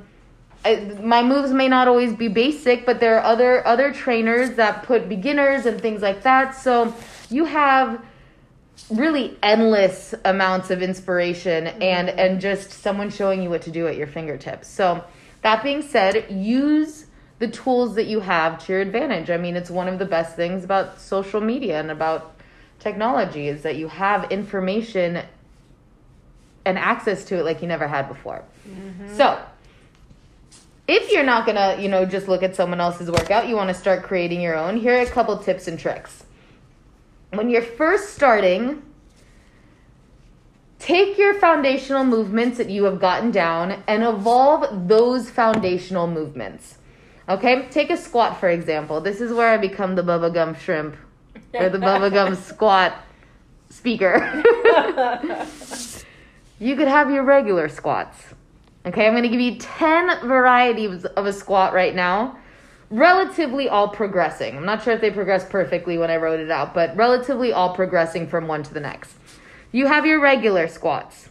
My moves may not always be basic, but there are other trainers that put beginners and things like that. So you have really endless amounts of inspiration and just someone showing you what to do at your fingertips. So that being said, use the tools that you have to your advantage. I mean, it's one of the best things about social media and about technology is that you have information and access to it like you never had before. Mm-hmm. So if you're not going to, just look at someone else's workout, you want to start creating your own. Here are a couple tips and tricks. When you're first starting, take your foundational movements that you have gotten down and evolve those foundational movements. Okay? Take a squat, for example. This is where I become the Bubba Gum Shrimp or the Bubba Gum Squat speaker. You could have your regular squats. Okay? I'm going to give you 10 varieties of a squat right now, relatively all progressing. I'm not sure if they progress perfectly when I wrote it out, but relatively all progressing from one to the next. You have your regular squats.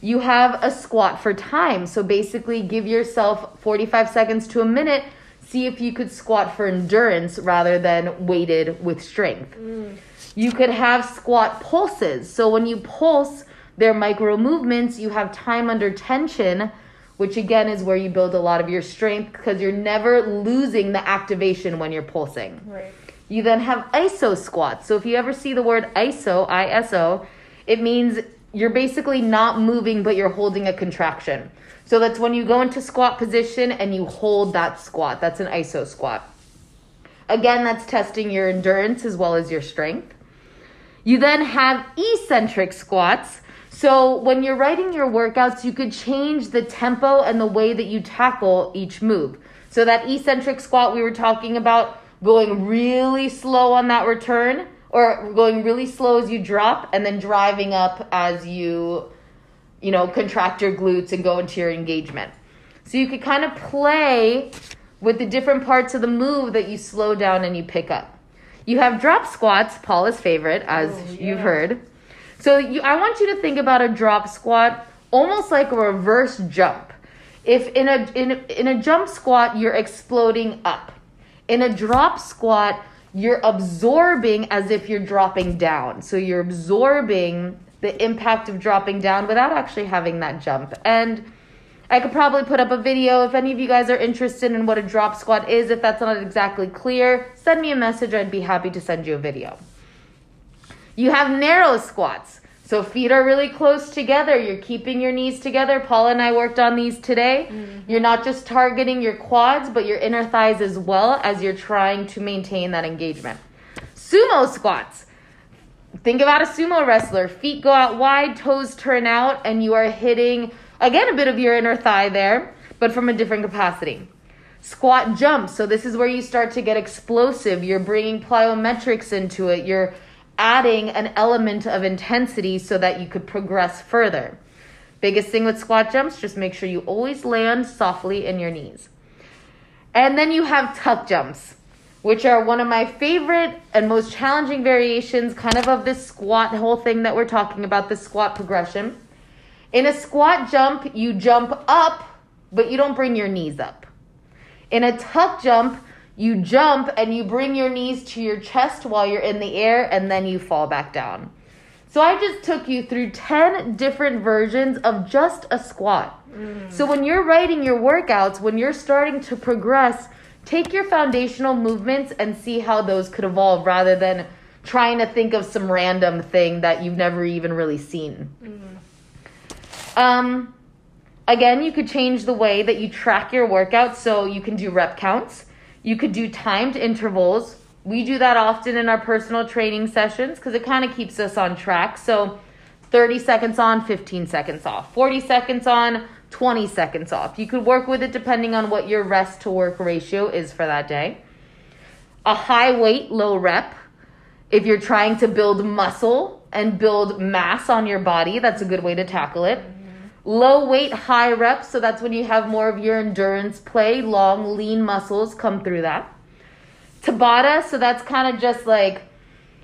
You have a squat for time. So basically give yourself 45 seconds to a minute. See if you could squat for endurance rather than weighted with strength. Mm. You could have squat pulses. So when you pulse, they're micro movements. You have time under tension, which again is where you build a lot of your strength because you're never losing the activation when you're pulsing. Right. You then have iso squats. So if you ever see the word iso, I-S-O, it means you're basically not moving, but you're holding a contraction. So that's when you go into squat position and you hold that squat. That's an iso squat. Again, that's testing your endurance as well as your strength. You then have eccentric squats. So when you're writing your workouts, you could change the tempo and the way that you tackle each move. So that eccentric squat we were talking about, going really slow on that return, or going really slow as you drop and then driving up as you, contract your glutes and go into your engagement. So you could kind of play with the different parts of the move that you slow down and you pick up. You have drop squats, Paula's favorite, as you've heard. So I want you to think about a drop squat almost like a reverse jump. If in a jump squat, you're exploding up. In a drop squat, you're absorbing as if you're dropping down. So you're absorbing the impact of dropping down without actually having that jump. And I could probably put up a video if any of you guys are interested in what a drop squat is. If that's not exactly clear, send me a message. I'd be happy to send you a video. You have narrow squats. So feet are really close together. You're keeping your knees together. Paula and I worked on these today. Mm-hmm. You're not just targeting your quads, but your inner thighs as well as you're trying to maintain that engagement. Sumo squats. Think about a sumo wrestler. Feet go out wide, toes turn out, and you are hitting, again, a bit of your inner thigh there, but from a different capacity. Squat jumps. So this is where you start to get explosive. You're bringing plyometrics into it. You're adding an element of intensity so that you could progress further. Biggest thing with squat jumps, just make sure you always land softly in your knees. And then you have tuck jumps, which are one of my favorite and most challenging variations kind of this squat whole thing that we're talking about, the squat progression. In a squat jump, you jump up, but you don't bring your knees up. In a tuck jump, you jump and you bring your knees to your chest while you're in the air, and then you fall back down. So I just took you through 10 different versions of just a squat. So when you're writing your workouts, when you're starting to progress, take your foundational movements and see how those could evolve rather than trying to think of some random thing that you've never even really seen. Again, you could change the way that you track your workouts, so you can do rep counts. You could do timed intervals. We do that often in our personal training sessions because it kind of keeps us on track. So 30 seconds on, 15 seconds off, 40 seconds on, 20 seconds off. You could work with it depending on what your rest to work ratio is for that day. A high weight, low rep. If you're trying to build muscle and build mass on your body, that's a good way to tackle it. Low weight, high reps. So that's when you have more of your endurance play. Long, lean muscles come through that. Tabata. So that's kind of just like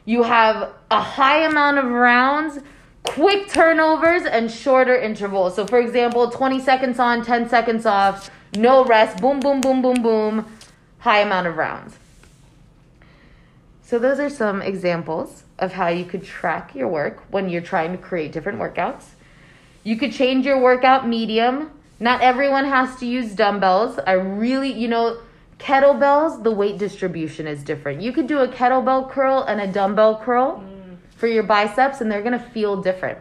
you have a high amount of rounds, quick turnovers, and shorter intervals. So for example, 20 seconds on, 10 seconds off, no rest, boom, boom, boom, boom, boom, high amount of rounds. So those are some examples of how you could track your work when you're trying to create different workouts. You could change your workout medium. Not everyone has to use dumbbells. I really, kettlebells, the weight distribution is different. You could do a kettlebell curl and a dumbbell curl for your biceps, and they're going to feel different.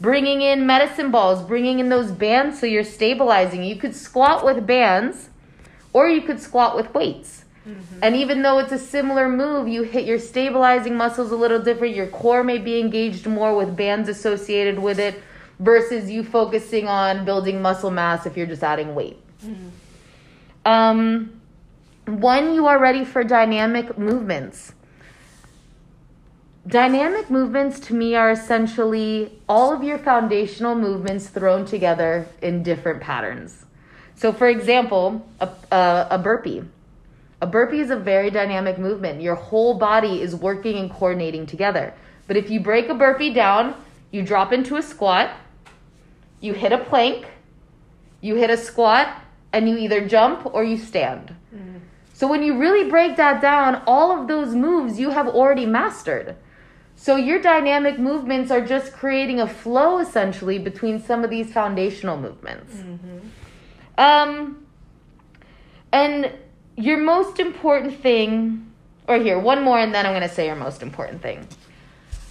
Bringing in medicine balls, bringing in those bands so you're stabilizing. You could squat with bands or you could squat with weights. And even though it's a similar move, you hit your stabilizing muscles a little different. Your core may be engaged more with bands associated with it versus you focusing on building muscle mass if you're just adding weight. When you are ready for dynamic movements. Dynamic movements to me are essentially all of your foundational movements thrown together in different patterns. So for example, a burpee. A burpee is a very dynamic movement. Your whole body is working and coordinating together. But if you break a burpee down, you drop into a squat, you hit a plank, you hit a squat, and you either jump or you stand. So when you really break that down, all of those moves you have already mastered. So your dynamic movements are just creating a flow essentially between some of these foundational movements. And your most important thing, or here, one more and then I'm going to say your most important thing.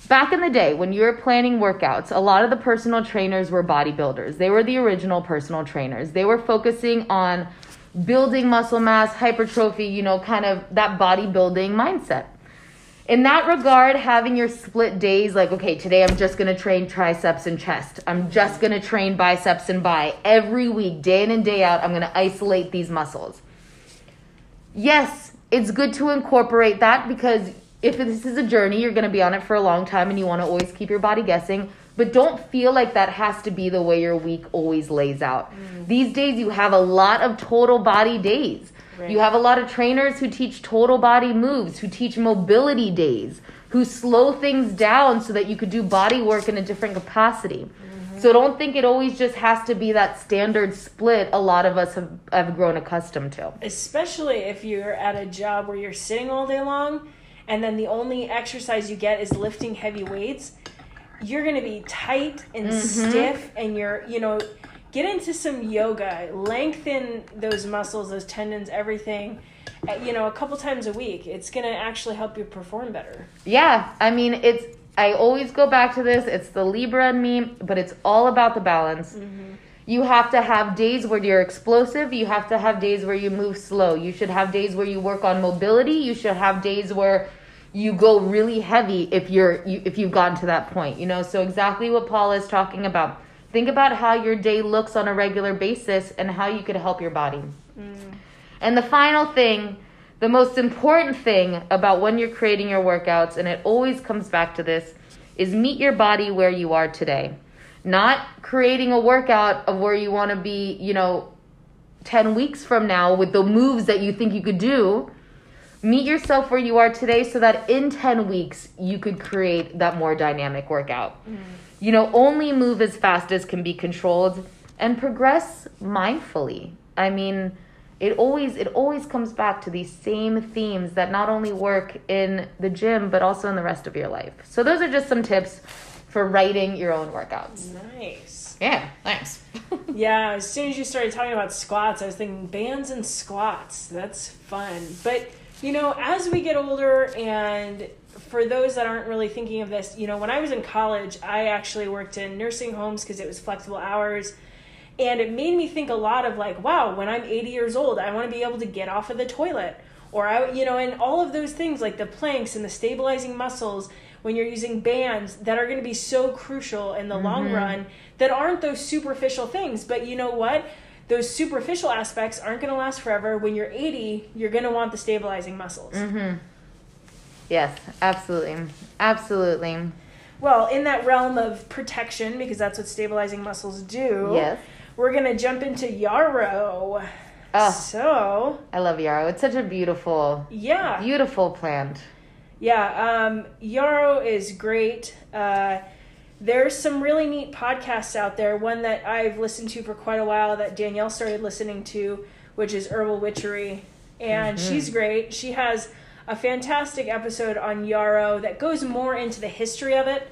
Back in the day when you were planning workouts, a lot of the personal trainers were bodybuilders. They were the original personal trainers. They were focusing on building muscle mass, hypertrophy, kind of that bodybuilding mindset. In that regard, having your split days, like, okay, today I'm just going to train triceps and chest. I'm just going to train biceps and bi. Every week, day in and day out, I'm going to isolate these muscles. Yes, it's good to incorporate that because if this is a journey, you're going to be on it for a long time and you want to always keep your body guessing. But don't feel like that has to be the way your week always lays out. These days, you have a lot of total body days. You have a lot of trainers who teach total body moves, who teach mobility days, who slow things down so that you could do body work in a different capacity. So don't think it always just has to be that standard split a lot of us have grown accustomed to. Especially if you're at a job where you're sitting all day long and then the only exercise you get is lifting heavy weights. You're going to be tight and stiff, and you're, get into some yoga, lengthen those muscles, those tendons, everything, a couple times a week. It's going to actually help you perform better. Yeah. I mean, I always go back to this. It's the Libra in me, but it's all about the balance. You have to have days where you're explosive. You have to have days where you move slow. You should have days where you work on mobility. You should have days where you go really heavy if you've gotten to that point, So exactly what Paula is talking about. Think about how your day looks on a regular basis and how you could help your body. And the final thing, the most important thing about when you're creating your workouts, and it always comes back to this, is meet your body where you are today. Not creating a workout of where you want to be, 10 weeks from now with the moves that you think you could do, Meet yourself where you are today so that in 10 weeks, you could create that more dynamic workout. Mm. You know, only move as fast as can be controlled and progress mindfully. I mean, it always comes back to these same themes that not only work in the gym, but also in the rest of your life. So those are just some tips for writing your own workouts. Nice. Yeah, thanks. Yeah, as soon as you started talking about squats, I was thinking bands and squats. That's fun. But, you know, as we get older, and for those that aren't really thinking of this, you know, when I was in college, I actually worked in nursing homes because it was flexible hours. And it made me think a lot of like, wow, when I'm 80 years old, I want to be able to get off of the toilet. Or, and all of those things like the planks and the stabilizing muscles when you're using bands that are going to be so crucial in the mm-hmm. long run that aren't those superficial things. But you know what? Those superficial aspects aren't going to last forever. When you're 80, you're going to want the stabilizing muscles. Mm-hmm. Yes, absolutely. Absolutely. Well, in that realm of protection, because that's what stabilizing muscles do. Yes. We're going to jump into yarrow. Oh, so I love yarrow. It's such a beautiful plant. Yeah. Yarrow is great. There's some really neat podcasts out there. One that I've listened to for quite a while that Danielle started listening to, which is Herbal Witchery. And mm-hmm. she's great. She has a fantastic episode on yarrow that goes more into the history of it.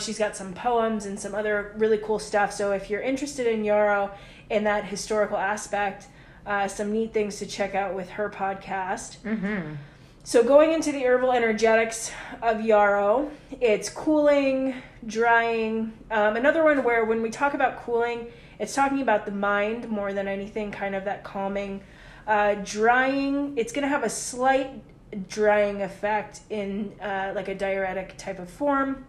She's got some poems and some other really cool stuff. So if you're interested in yarrow and that historical aspect, some neat things to check out with her podcast. Mm-hmm. So going into the herbal energetics of yarrow, it's cooling, drying. Another one where when we talk about cooling, it's talking about the mind more than anything, kind of that calming. Drying, it's going to have a slight drying effect in like a diuretic type of form.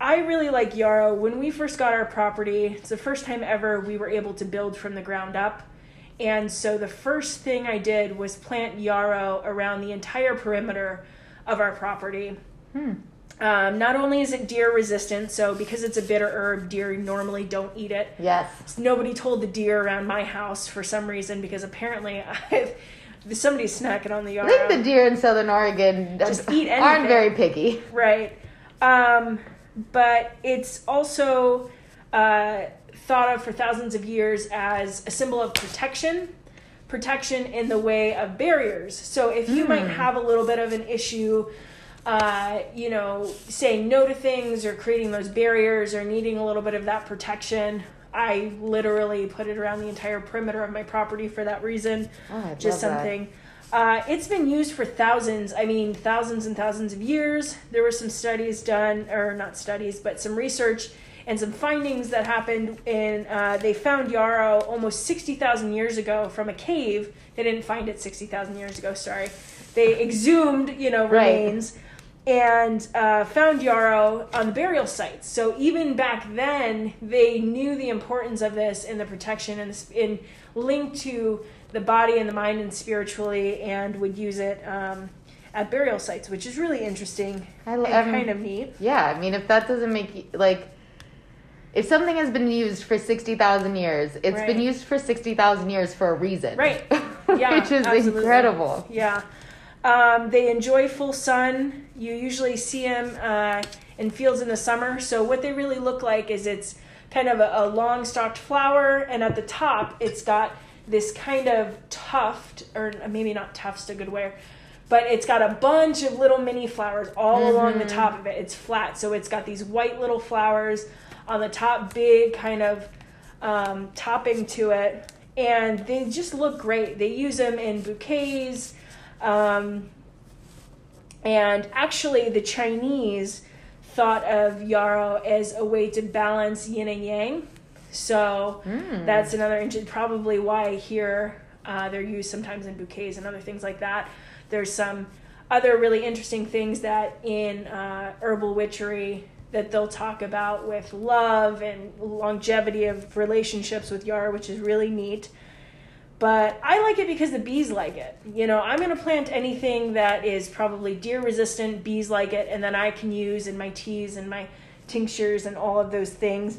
I really like yarrow. When we first got our property, it's the first time ever we were able to build from the ground up. And so the first thing I did was plant yarrow around the entire perimeter of our property. Not only is it deer resistant, so because it's a bitter herb, deer normally don't eat it. Yes. Nobody told the deer around my house for some reason, because apparently somebody's snacking on the yarrow. I think the deer in Southern Oregon just eat anything. Aren't very picky. Right. But it's also thought of for thousands of years as a symbol of protection in the way of barriers. So if you might have a little bit of an issue, saying no to things or creating those barriers or needing a little bit of that protection, I literally put it around the entire perimeter of my property for that reason. Oh, just something. It's been used for thousands and thousands of years. There were some studies done, or not studies, but some research and some findings that happened in, they found yarrow almost 60,000 years ago from a cave. They didn't find it 60,000 years ago, sorry. They exhumed, remains and found yarrow on the burial sites. So even back then, they knew the importance of this and the protection and in linked to the body and the mind and spiritually, and would use it at burial sites, which is really interesting and kind of neat. Yeah, I mean, if that doesn't make you, like, if something has been used for 60,000 years, it's been used for 60,000 years for a reason. Right. Yeah, which is absolutely incredible. Yeah. They enjoy full sun. You usually see them in fields in the summer. So what they really look like is it's kind of a long stalked flower, and at the top it's got this kind of tuft, or maybe not tuft's a good word, but it's got a bunch of little mini flowers all along the top of it. It's flat, so it's got these white little flowers on the top, big kind of topping to it, and they just look great. They use them in bouquets. And actually the Chinese thought of yarrow as a way to balance yin and yang. So that's another, probably why here, they're used sometimes in bouquets and other things like that. There's some other really interesting things that in, herbal witchery that they'll talk about with love and longevity of relationships with yarrow, which is really neat. But I like it because the bees like it. You know, I'm going to plant anything that is probably deer resistant, bees like it, and then I can use in my teas and my tinctures and all of those things.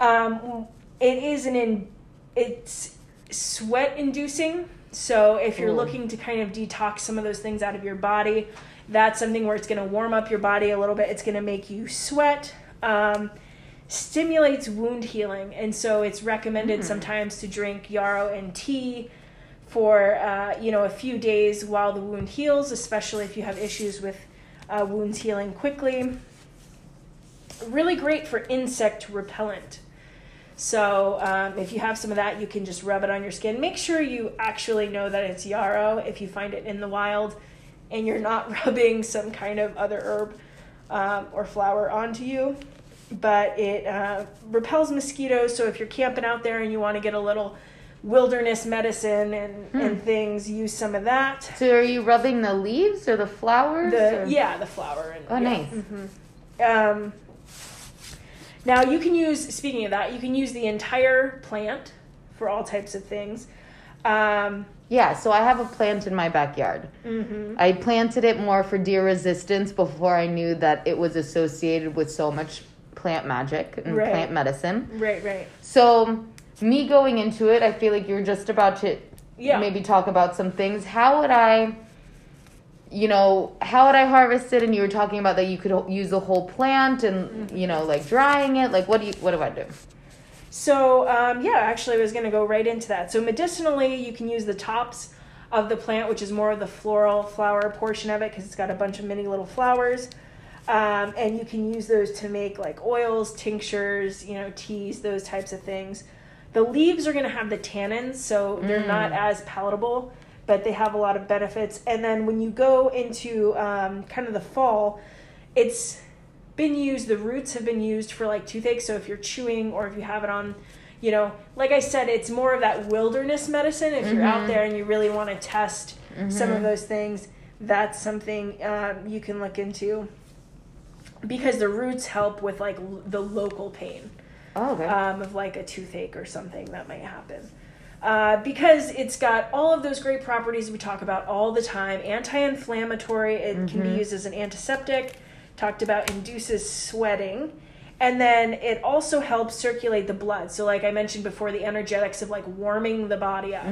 It's sweat inducing. So if you're looking to kind of detox some of those things out of your body, that's something where it's going to warm up your body a little bit. It's going to make you sweat. Stimulates wound healing. And so it's recommended sometimes to drink yarrow and tea for, a few days while the wound heals, especially if you have issues with wounds healing quickly. Really great for insect repellent. So if you have some of that, you can just rub it on your skin. Make sure you actually know that it's yarrow if you find it in the wild and you're not rubbing some kind of other herb or flower onto you. But it repels mosquitoes, so if you're camping out there and you want to get a little wilderness medicine and things, use some of that. So are you rubbing the leaves or the flowers? Yeah, the flower. And, nice. Mm-hmm. Now, you can use, speaking of that, you can use the entire plant for all types of things. So I have a plant in my backyard. Mm-hmm. I planted it more for deer resistance before I knew that it was associated with so much plant magic and plant medicine. Right. So me going into it, I feel like you're just about to maybe talk about some things. How would I harvest it? And you were talking about that you could use the whole plant and, drying it. Like, what do I do? So, I was going to go right into that. So medicinally, you can use the tops of the plant, which is more of the floral flower portion of it because it's got a bunch of mini little flowers. And you can use those to make like oils, tinctures, teas, those types of things. The leaves are going to have the tannins, so they're not as palatable, but they have a lot of benefits. And then when you go into kind of the fall, it's been used, the roots have been used for like toothache. So if you're chewing or if you have it on, like I said, it's more of that wilderness medicine. If you're out there and you really want to test some of those things, that's something you can look into because the roots help with like the local pain of like a toothache or something that might happen. Because it's got all of those great properties we talk about all the time. Anti-inflammatory, it can be used as an antiseptic, talked about induces sweating, and then it also helps circulate the blood. So like I mentioned before, the energetics of like warming the body up.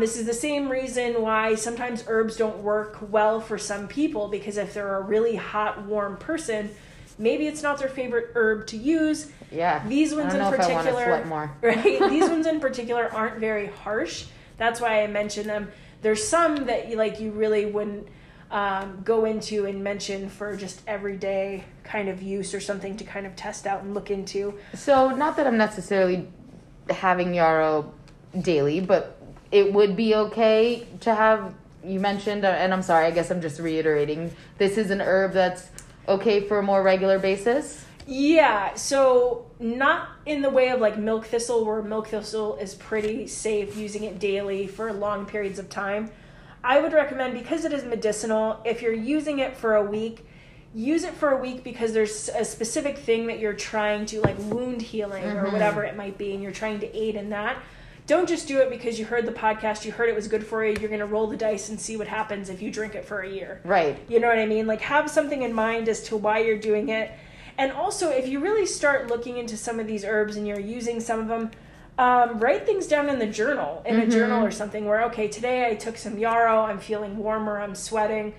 This is the same reason why sometimes herbs don't work well for some people, because if they're a really hot, warm person, maybe it's not their favorite herb to use. Yeah. These ones in particular, right? These ones in particular aren't very harsh. That's why I mention them. There's some that you really wouldn't go into and mention for just everyday kind of use or something to kind of test out and look into. So not that I'm necessarily having yarrow daily, but it would be okay to have. You mentioned, and I'm sorry, I guess I'm just reiterating. This is an herb that's okay for a more regular basis? Yeah, so not in the way of like milk thistle, where milk thistle is pretty safe using it daily for long periods of time. I would recommend, because it is medicinal, if you're using it for a week, use it for a week because there's a specific thing that you're trying to, like wound healing or whatever it might be, and you're trying to aid in that. Don't just do it because you heard the podcast, you heard it was good for you, you're going to roll the dice and see what happens if you drink it for a year. Right. You know what I mean? Like, have something in mind as to why you're doing it. And also, if you really start looking into some of these herbs and you're using some of them, write things down in the journal, a journal or something where, okay, today I took some yarrow, I'm feeling warmer, I'm sweating,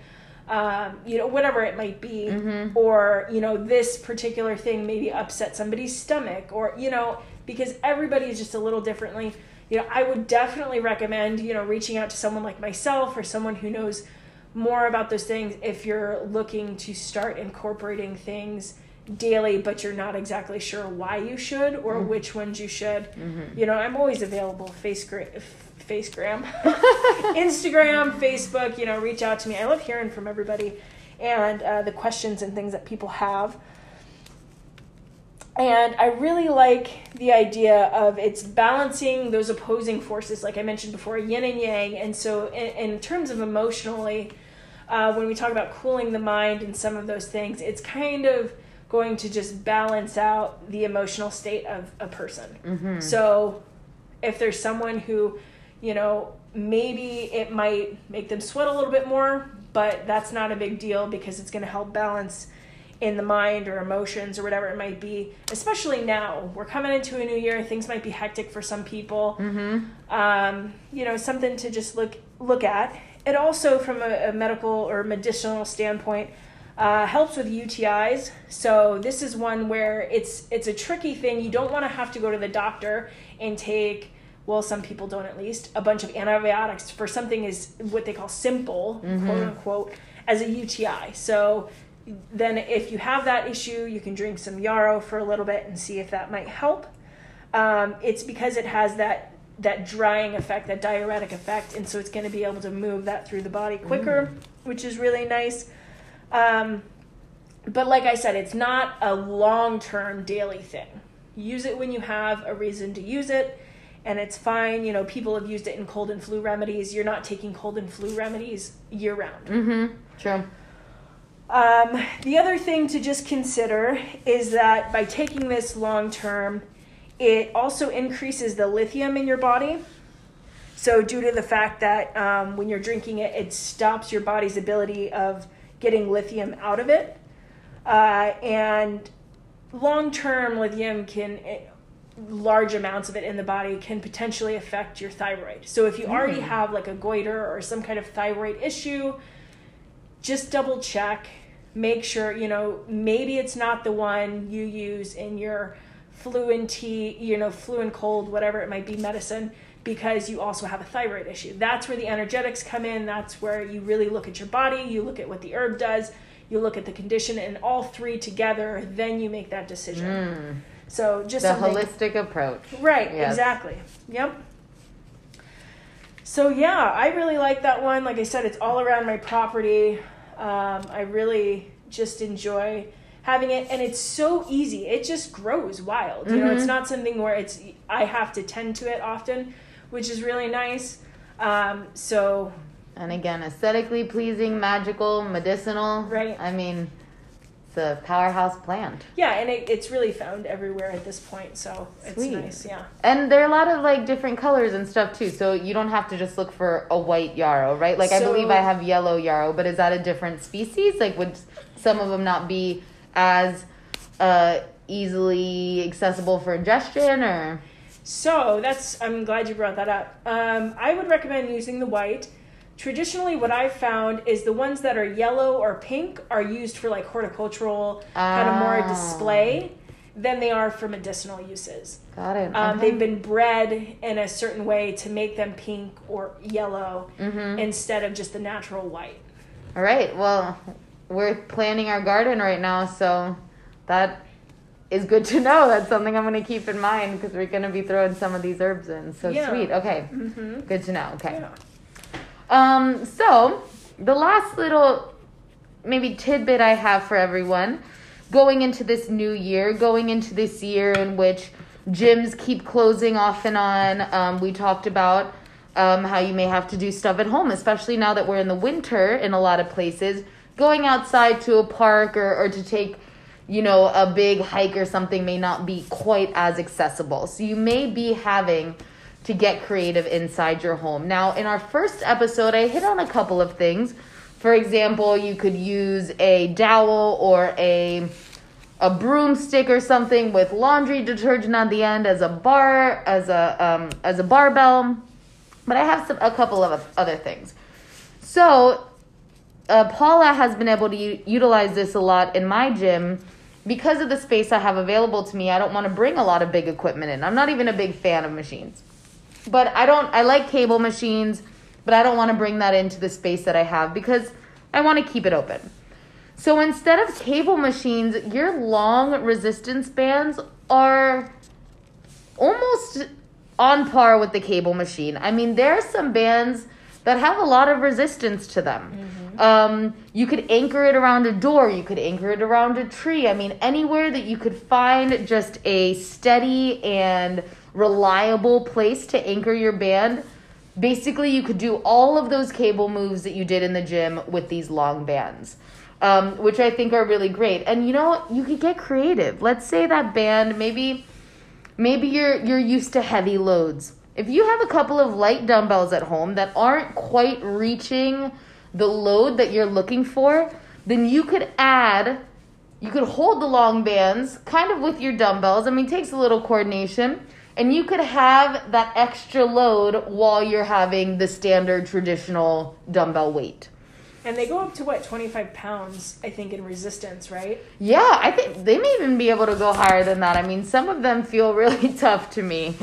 whatever it might be. Or, this particular thing maybe upset somebody's stomach or, because everybody is just a little differently. I would definitely recommend, reaching out to someone like myself or someone who knows more about those things if you're looking to start incorporating things daily, but you're not exactly sure why you should or which ones you should. I'm always available. Facegram, Instagram, Facebook, reach out to me. I love hearing from everybody and the questions and things that people have. And I really like the idea of it's balancing those opposing forces, like I mentioned before, yin and yang. And so in terms of emotionally, when we talk about cooling the mind and some of those things, it's kind of going to just balance out the emotional state of a person. So if there's someone who, maybe it might make them sweat a little bit more, but that's not a big deal because it's going to help balance in the mind or emotions or whatever it might be, especially now. We're coming into a new year. Things might be hectic for some people. Mm-hmm. You know, something to just look at. It also, from a medical or medicinal standpoint, helps with UTIs. So this is one where it's a tricky thing. You don't want to have to go to the doctor and take, well, some people don't at least, a bunch of antibiotics for something is what they call simple, mm-hmm. quote unquote, as a UTI. So then if you have that issue, you can drink some yarrow for a little bit and see if that might help. It's because it has that drying effect, that diuretic effect, and so it's going to be able to move that through the body quicker, which is really nice. But like I said, it's not a long-term daily thing. Use it when you have a reason to use it, and it's fine. You know, people have used it in cold and flu remedies. You're not taking cold and flu remedies year-round. Mm-hmm. True. The other thing to just consider is that by taking this long-term, it also increases the lithium in your body. So due to the fact that when you're drinking it, it stops your body's ability of getting lithium out of it. And long-term lithium large amounts of it in the body can potentially affect your thyroid. So if you already have like a goiter or some kind of thyroid issue, just double check, make sure, you know, maybe it's not the one you use in your flu and tea, you know, flu and cold, whatever it might be, medicine, because you also have a thyroid issue. That's where the energetics come in. That's where you really look at your body, you look at what the herb does, you look at the condition, and all three together, then you make that decision. So just the holistic approach. Right, yes. Exactly. Yep. So yeah, I really like that one. Like I said, it's all around my property. I really just enjoy having it, and it's so easy. It just grows wild. You know, it's not something where I have to tend to it often, which is really nice. And again, aesthetically pleasing, magical, medicinal. Right. I mean, it's a powerhouse plant. Yeah, and it's really found everywhere at this point, so Sweet. It's nice, yeah. And there are a lot of, like, different colors and stuff, too, so you don't have to just look for a white yarrow, right? Like, so, I believe I have yellow yarrow, but is that a different species? Like, would some of them not be as easily accessible for ingestion, or? So I'm glad you brought that up. I would recommend using the white. Traditionally, what I've found is the ones that are yellow or pink are used for like horticultural, kind of more display than they are for medicinal uses. Got it. Okay. They've been bred in a certain way to make them pink or yellow instead of just the natural white. All right. Well, we're planning our garden right now, so that is good to know. That's something I'm going to keep in mind because we're going to be throwing some of these herbs in. So yeah. Sweet. Okay. Mm-hmm. Good to know. Okay. Yeah. So the last little maybe tidbit I have for everyone going into this year in which gyms keep closing off and on. We talked about how you may have to do stuff at home, especially now that we're in the winter in a lot of places, going outside to a park or to take, you know, a big hike or something may not be quite as accessible. So you may be having to get creative inside your home. Now, in our first episode, I hit on a couple of things. For example, you could use a dowel or a broomstick or something with laundry detergent on the end as a barbell. But I have a couple of other things. So, Paula has been able to utilize this a lot in my gym. Because of the space I have available to me, I don't want to bring a lot of big equipment in. I'm not even a big fan of machines. But I like cable machines, but I don't want to bring that into the space that I have because I want to keep it open. So instead of cable machines, your long resistance bands are almost on par with the cable machine. I mean, there are some bands that have a lot of resistance to them. Mm-hmm. You could anchor it around a door. You could anchor it around a tree. I mean, anywhere that you could find just a steady and reliable place to anchor your band. Basically, you could do all of those cable moves that you did in the gym with these long bands, which I think are really great. And you know, you could get creative. Let's say that band, maybe you're used to heavy loads. If you have a couple of light dumbbells at home that aren't quite reaching the load that you're looking for, then you could add You could hold the long bands kind of with your dumbbells. I mean, it takes a little coordination. And you could have that extra load while you're having the standard traditional dumbbell weight. And they go up to, what, 25 pounds, I think, in resistance, right? Yeah, I think they may even be able to go higher than that. I mean, some of them feel really tough to me.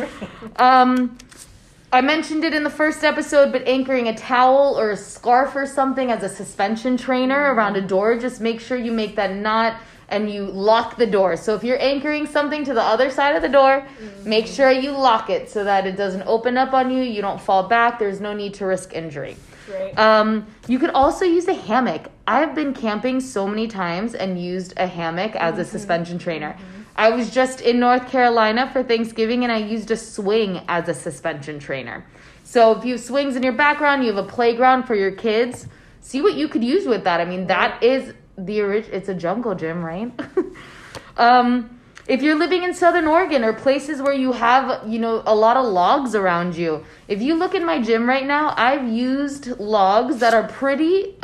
I mentioned it in the first episode, but anchoring a towel or a scarf or something as a suspension trainer around a door, just make sure you make that knot and you lock the door. So if you're anchoring something to the other side of the door, make sure you lock it so that it doesn't open up on you, you don't fall back, there's no need to risk injury. Right. You could also use a hammock. I've been camping so many times and used a hammock as a suspension trainer. I was just in North Carolina for Thanksgiving and I used a swing as a suspension trainer. So if you have swings in your background, you have a playground for your kids, see what you could use with that. I mean, that is the original, it's a jungle gym, right? If you're living in Southern Oregon or places where you have, you know, a lot of logs around you, if you look in my gym right now, I've used logs that are pretty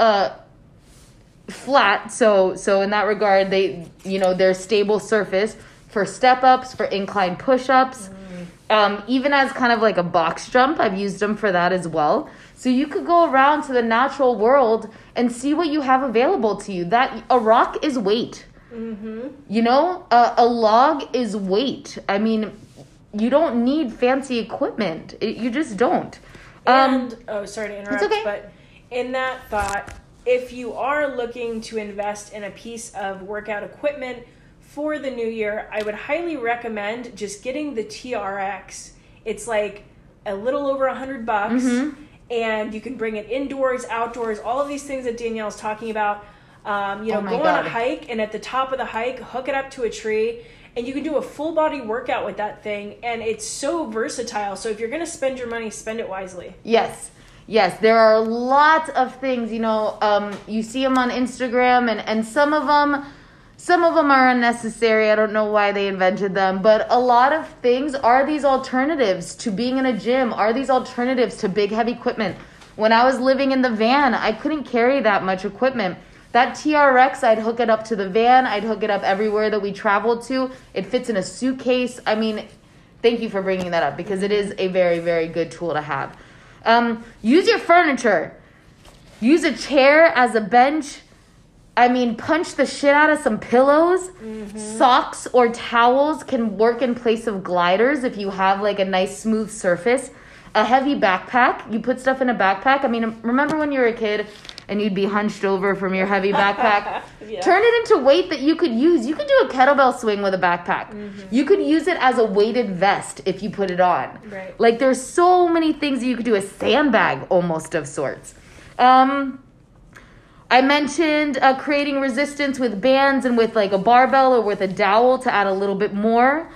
flat. So in that regard, they, you know, they're stable surface for step-ups, for incline push-ups. Even as kind of like a box jump, I've used them for that as well. So you could go around to the natural world and see what you have available to you. That a rock is weight. You know, a log is weight. I mean, you don't need fancy equipment. You just don't. And, oh, sorry to interrupt, it's okay. But in that thought, if you are looking to invest in a piece of workout equipment for the new year, I would highly recommend just getting the TRX. It's like a little over $100, and you can bring it indoors, outdoors, all of these things that Danielle's talking about. You know, go on a hike, and at the top of the hike, hook it up to a tree, and you can do a full body workout with that thing. And it's so versatile. So if you're going to spend your money, spend it wisely. Yes. Yes. There are lots of things, you know, you see them on Instagram, and some of them are unnecessary. I don't know why they invented them, but a lot of things are these alternatives to being in a gym, are these alternatives to big, heavy equipment. When I was living in the van, I couldn't carry that much equipment. That TRX, I'd hook it up to the van. I'd hook it up everywhere that we traveled to. It fits in a suitcase. I mean, thank you for bringing that up because it is a very, very good tool to have. Use your furniture. Use a chair as a bench. I mean, punch the shit out of some pillows. Socks or towels can work in place of gliders if you have like a nice smooth surface. A heavy backpack. You put stuff in a backpack. I mean, remember when you were a kid and you'd be hunched over from your heavy backpack? Turn it into weight that you could use. You could do a kettlebell swing with a backpack. You could use it as a weighted vest if you put it on. Right. Like, there's so many things that you could do. A sandbag almost of sorts. I mentioned creating resistance with bands and with, like, a barbell or with a dowel to add a little bit more.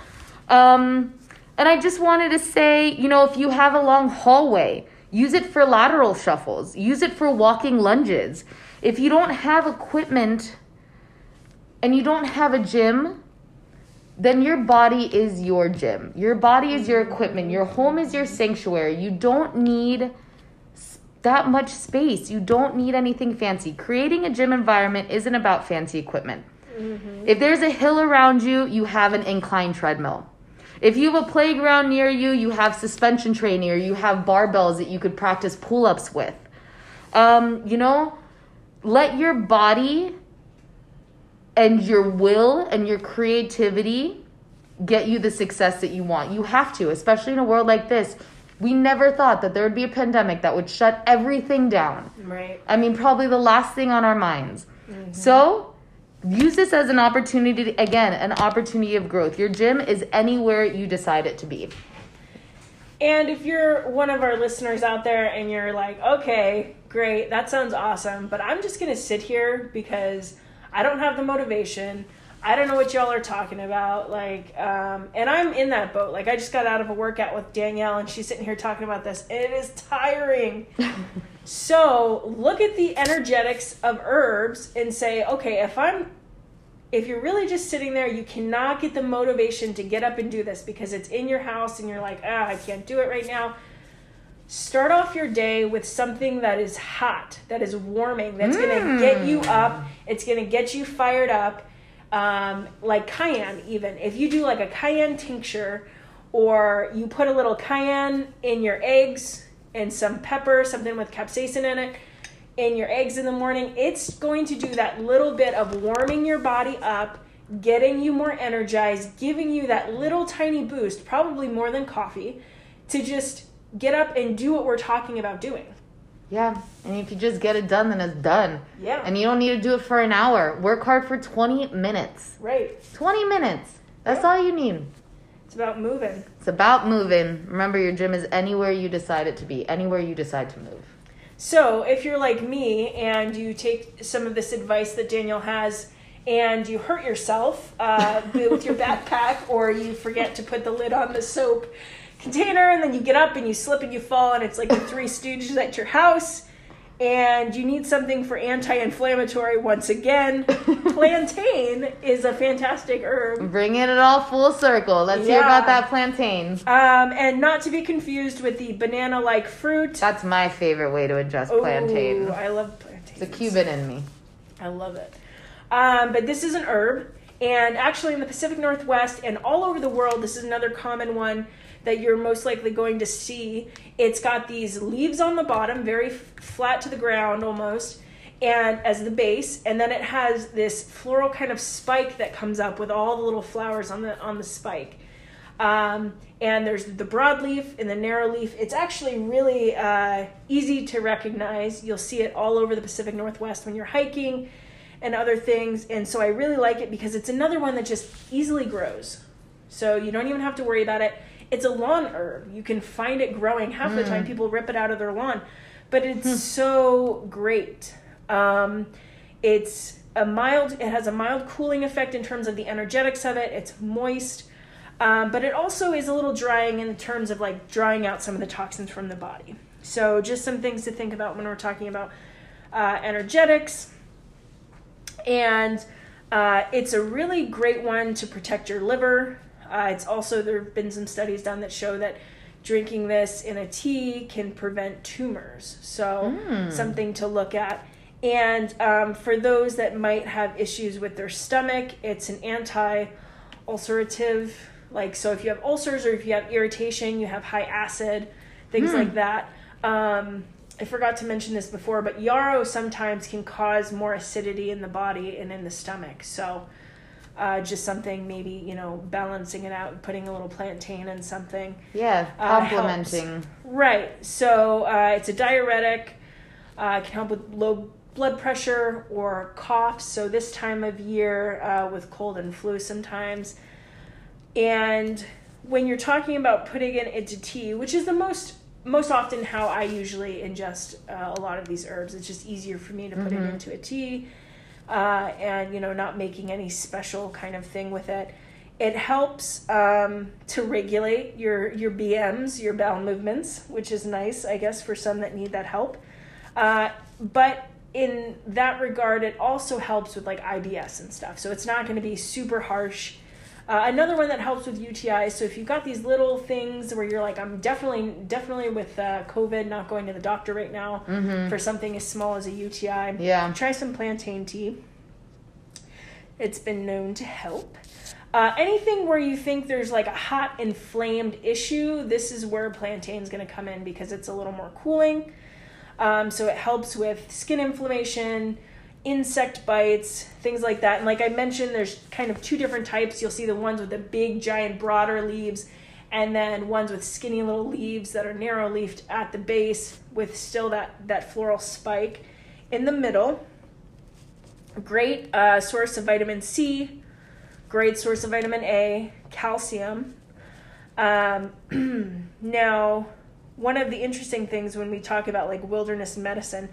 And I just wanted to say, you know, if you have a long hallway, use it for lateral shuffles. Use it for walking lunges. If you don't have equipment and you don't have a gym, then your body is your gym. Your body is your equipment. Your home is your sanctuary. You don't need that much space. You don't need anything fancy. Creating a gym environment isn't about fancy equipment. If there's a hill around you, you have an incline treadmill. If you have a playground near you, you have suspension training or you have barbells that you could practice pull-ups with. You know, let your body and your will and your creativity get you the success that you want. You have to, especially in a world like this. We never thought that there would be a pandemic that would shut everything down. Right. I mean, probably the last thing on our minds. So use this as an opportunity, again, an opportunity of growth. Your gym is anywhere you decide it to be. And if you're one of our listeners out there and you're like, okay, great, that sounds awesome, but I'm just going to sit here because I don't have the motivation. I don't know what y'all are talking about. Like, and I'm in that boat. Like, I just got out of a workout with Danielle and she's sitting here talking about this. And it is tiring. So look at the energetics of herbs and say, okay, if you're really just sitting there, you cannot get the motivation to get up and do this because it's in your house and you're like, I can't do it right now. Start off your day with something that is hot, that is warming, that's going to get you up. It's going to get you fired up. like cayenne even. If you do like a cayenne tincture, or you put a little cayenne in your eggs and some pepper, something with capsaicin in it, in your eggs in the morning, it's going to do that little bit of warming your body up, getting you more energized, giving you that little tiny boost, probably more than coffee, to just get up and do what we're talking about doing. Yeah, and if you just get it done, then it's done. Yeah. And you don't need to do it for an hour. Work hard for 20 minutes. Right. 20 minutes. That's all you need. It's about moving. It's about moving. Remember, your gym is anywhere you decide it to be, anywhere you decide to move. So if you're like me and you take some of this advice that Danielle has and you hurt yourself with your backpack, or you forget to put the lid on the soap container, and then you get up and you slip and you fall, and it's like the Three Stooges at your house, and you need something for anti-inflammatory once again, plantain is a fantastic herb. Bringing it all full circle. Let's hear about that plantain. And not to be confused with the banana-like fruit. That's my favorite way to ingest plantain. Ooh, I love plantain. It's a Cuban in me. I love it. But this is an herb, and actually in the Pacific Northwest and all over the world, this is another common one that you're most likely going to see. It's got these leaves on the bottom, very flat to the ground almost, and as the base, and then it has this floral kind of spike that comes up with all the little flowers on the spike. And there's the broadleaf and the narrowleaf. It's actually really easy to recognize. You'll see it all over the Pacific Northwest when you're hiking and other things, and so I really like it because it's another one that just easily grows. So you don't even have to worry about it. It's a lawn herb. You can find it growing. Half the time people rip it out of their lawn. But it's so great. It has a mild cooling effect in terms of the energetics of it. It's moist. But it also is a little drying in terms of like drying out some of the toxins from the body. So just some things to think about when we're talking about energetics. And it's a really great one to protect your liver. It's also, there have been some studies done that show that drinking this in a tea can prevent tumors. So something to look at. And for those that might have issues with their stomach, it's an anti-ulcerative. Like, so if you have ulcers or if you have irritation, you have high acid, things like that. I forgot to mention this before, but yarrow sometimes can cause more acidity in the body and in the stomach. So just something, maybe, balancing it out and putting a little plantain in something. Yeah, complementing. Right. So it's a diuretic. It can help with low blood pressure or coughs. So this time of year with cold and flu sometimes. And when you're talking about putting it into tea, which is the most often how I usually ingest a lot of these herbs, it's just easier for me to put it into a tea. And, not making any special kind of thing with it. It helps to regulate your BMs, your bowel movements, which is nice, I guess, for some that need that help. But in that regard, it also helps with like IBS and stuff. So it's not going to be super harsh. Another one that helps with UTIs. So if you've got these little things where you're like, I'm definitely with COVID, not going to the doctor right now for something as small as a UTI. Yeah. Try some plantain tea. It's been known to help. Anything where you think there's like a hot, inflamed issue, this is where plantain's going to come in because it's a little more cooling. So it helps with skin inflammation, insect bites, things like that. And like I mentioned, there's kind of two different types. You'll see the ones with the big, giant, broader leaves, and then ones with skinny little leaves that are narrow leafed at the base with still that floral spike in the middle. Great source of vitamin C, great source of vitamin A, calcium. Now, one of the interesting things when we talk about like wilderness medicine,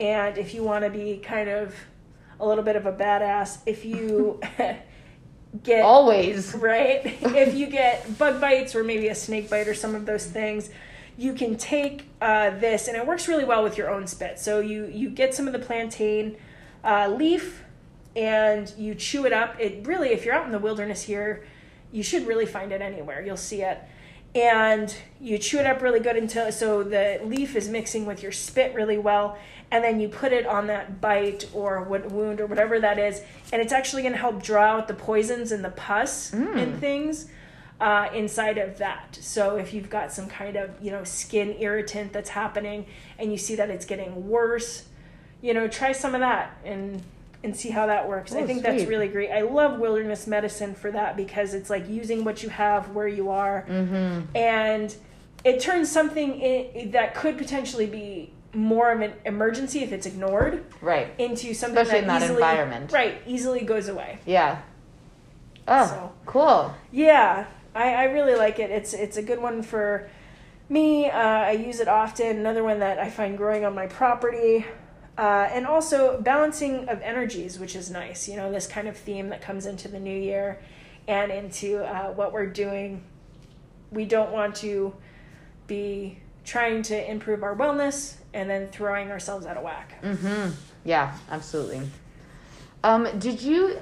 and if you want to be kind of a little bit of a badass, if you get... Always. Right? If you get bug bites or maybe a snake bite or some of those things, you can take this, and it works really well with your own spit. So you get some of the plantain leaf, and you chew it up. It really, if you're out in the wilderness here, you should really find it anywhere. You'll see it. and you chew it up really good until so the leaf is mixing with your spit really well, and then you put it on that bite or wound or whatever that is, and it's actually going to help draw out the poisons and the pus and things inside of that. So if you've got some kind of, you know, skin irritant that's happening and you see that it's getting worse, you know, try some of that and see how that works. Oh, I think that's really great. I love wilderness medicine for that because it's like using what you have where you are, and it turns something in, that could potentially be more of an emergency if it's ignored, right, into something especially that in easily, that environment, right, easily goes away. Yeah. Oh, so, cool. Yeah. I really like it. It's a good one for me. I use it often. Another one that I find growing on my property. And also balancing of energies, which is nice. You know, this kind of theme that comes into the new year and into what we're doing. We don't want to be trying to improve our wellness and then throwing ourselves out of whack. Mm-hmm. Yeah, absolutely. Did you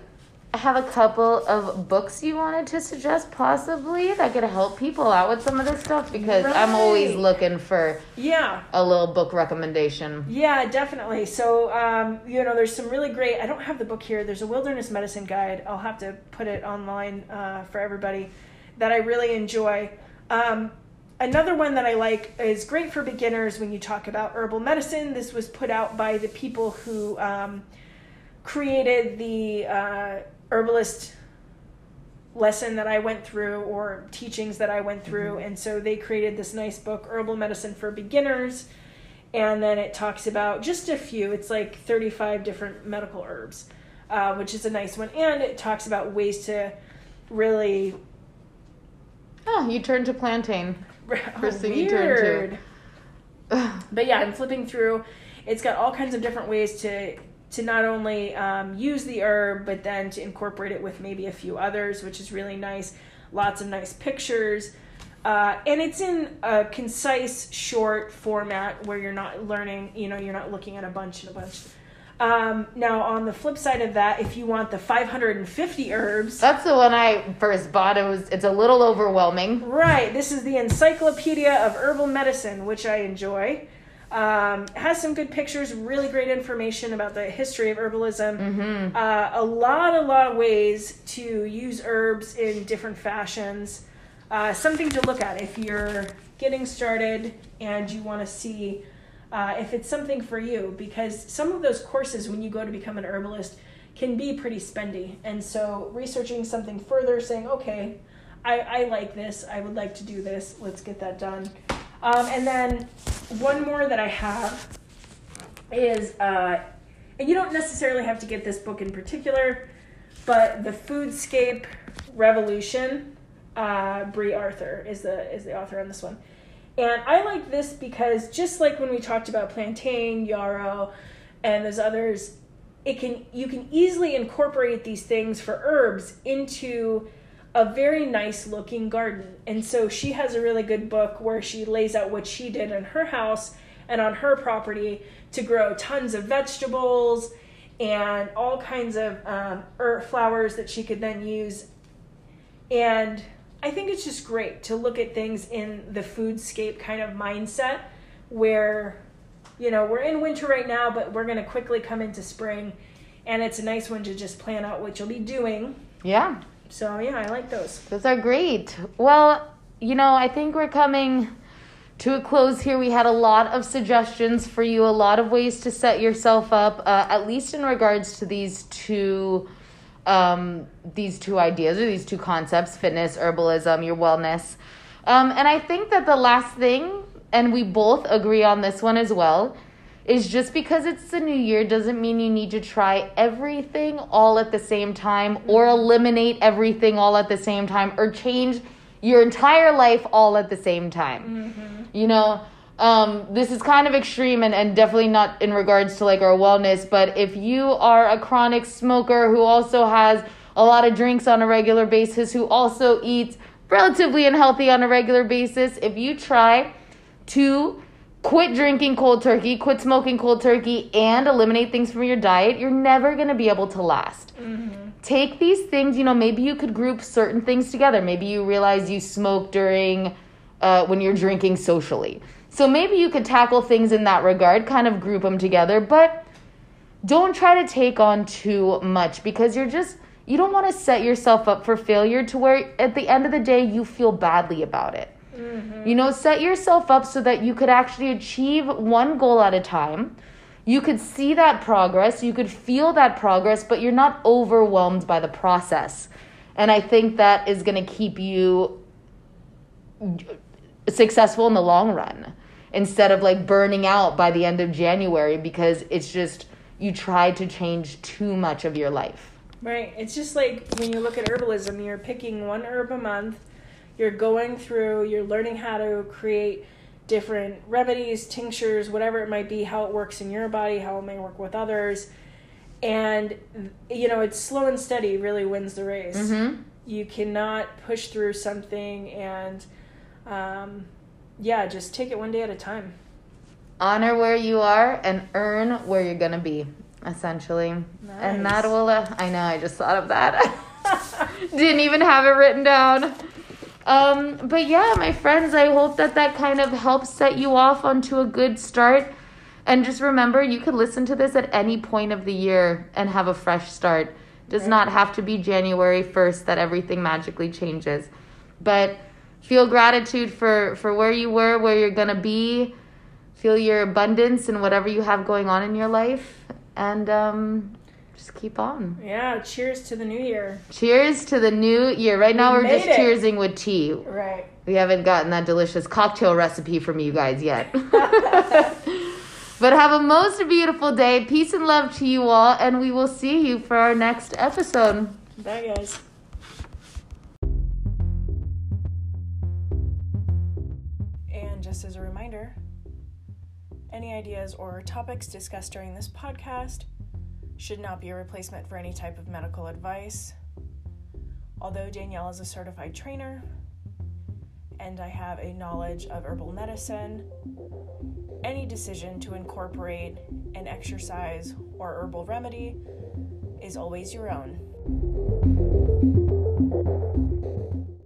have a couple of books you wanted to suggest possibly that could help people out with some of this stuff? Because right. I'm always looking for a little book recommendation. Yeah, definitely. So, you know, there's some really great, I don't have the book here. There's a wilderness medicine guide. I'll have to put it online for everybody that I really enjoy. Another one that I like is great for beginners when you talk about herbal medicine. This was put out by the people who created the herbalist lesson that I went through or teachings that I went through. And so they created this nice book, Herbal Medicine for Beginners. And then it talks about just a few, it's like 35 different medical herbs, which is a nice one. And it talks about ways to really. Oh, you turn to plantain. First thing you turn to. But yeah, I'm flipping through. It's got all kinds of different ways to not only use the herb, but then to incorporate it with maybe a few others, which is really nice. Lots of nice pictures. And it's in a concise, short format where you're not learning, you know, you're not looking at a bunch and a bunch. Now, on the flip side of that, if you want the 550 herbs... That's the one I first bought. It's a little overwhelming. Right. This is the Encyclopedia of Herbal Medicine, which I enjoy. Has some good pictures, really great information about the history of herbalism. A lot of ways to use herbs in different fashions. Something to look at if you're getting started and you want to see if it's something for you, because some of those courses when you go to become an herbalist can be pretty spendy. And so researching something further, saying, okay, I like this, I would like to do this, let's get that done. And then one more that I have is, and you don't necessarily have to get this book in particular, but The Foodscape Revolution, Brie Arthur is the author on this one. And I like this because just like when we talked about plantain, yarrow, and those others, you can easily incorporate these things for herbs into a very nice looking garden. And so she has a really good book where she lays out what she did in her house and on her property to grow tons of vegetables and all kinds of flowers that she could then use. And I think it's just great to look at things in the foodscape kind of mindset where, you know, we're in winter right now, but we're going to quickly come into spring. And it's a nice one to just plan out what you'll be doing. Yeah. So, yeah, I like those. Those are great. Well, you know, I think we're coming to a close here. We had a lot of suggestions for you, a lot of ways to set yourself up, at least in regards to these two ideas or these two concepts, fitness, herbalism, your wellness. And I think that the last thing, and we both agree on this one as well, is just because it's the new year doesn't mean you need to try everything all at the same time or eliminate everything all at the same time or change your entire life all at the same time. You know, this is kind of extreme and definitely not in regards to like our wellness, but if you are a chronic smoker who also has a lot of drinks on a regular basis, who also eats relatively unhealthy on a regular basis, if you try to quit drinking cold turkey, quit smoking cold turkey, and eliminate things from your diet, you're never going to be able to last. Take these things, you know, maybe you could group certain things together. Maybe you realize you smoke during when you're drinking socially. So maybe you could tackle things in that regard, kind of group them together, but don't try to take on too much, because you don't want to set yourself up for failure to where at the end of the day you feel badly about it. Mm-hmm. You know, set yourself up so that you could actually achieve one goal at a time. You could see that progress, you could feel that progress, but you're not overwhelmed by the process. And I think that is going to keep you successful in the long run, instead of like burning out by the end of January because it's just you tried to change too much of your life. Right. It's just like when you look at herbalism, you're picking one herb a month, you're going through, you're learning how to create different remedies, tinctures, whatever it might be, how it works in your body, how it may work with others. And, you know, it's slow and steady really wins the race. Mm-hmm. You cannot push through something and, just take it one day at a time. Honor where you are and earn where you're going to be, essentially. Nice. And that will, I know, I just thought of that. Didn't even have it written down. But yeah, my friends, I hope that kind of helps set you off onto a good start. And just remember, you could listen to this at any point of the year and have a fresh start. It does not have to be January 1st that everything magically changes. But feel gratitude for where you were, where you're going to be. Feel your abundance and whatever you have going on in your life. And just keep on. Yeah, cheers to the new year. Cheers to the new year. Right now we're just cheersing with tea. Right. We haven't gotten that delicious cocktail recipe from you guys yet. But have a most beautiful day. Peace and love to you all, and we will see you for our next episode. Bye, guys. And just as a reminder, any ideas or topics discussed during this podcast should not be a replacement for any type of medical advice. Although Danielle is a certified trainer, and I have a knowledge of herbal medicine, any decision to incorporate an exercise or herbal remedy is always your own.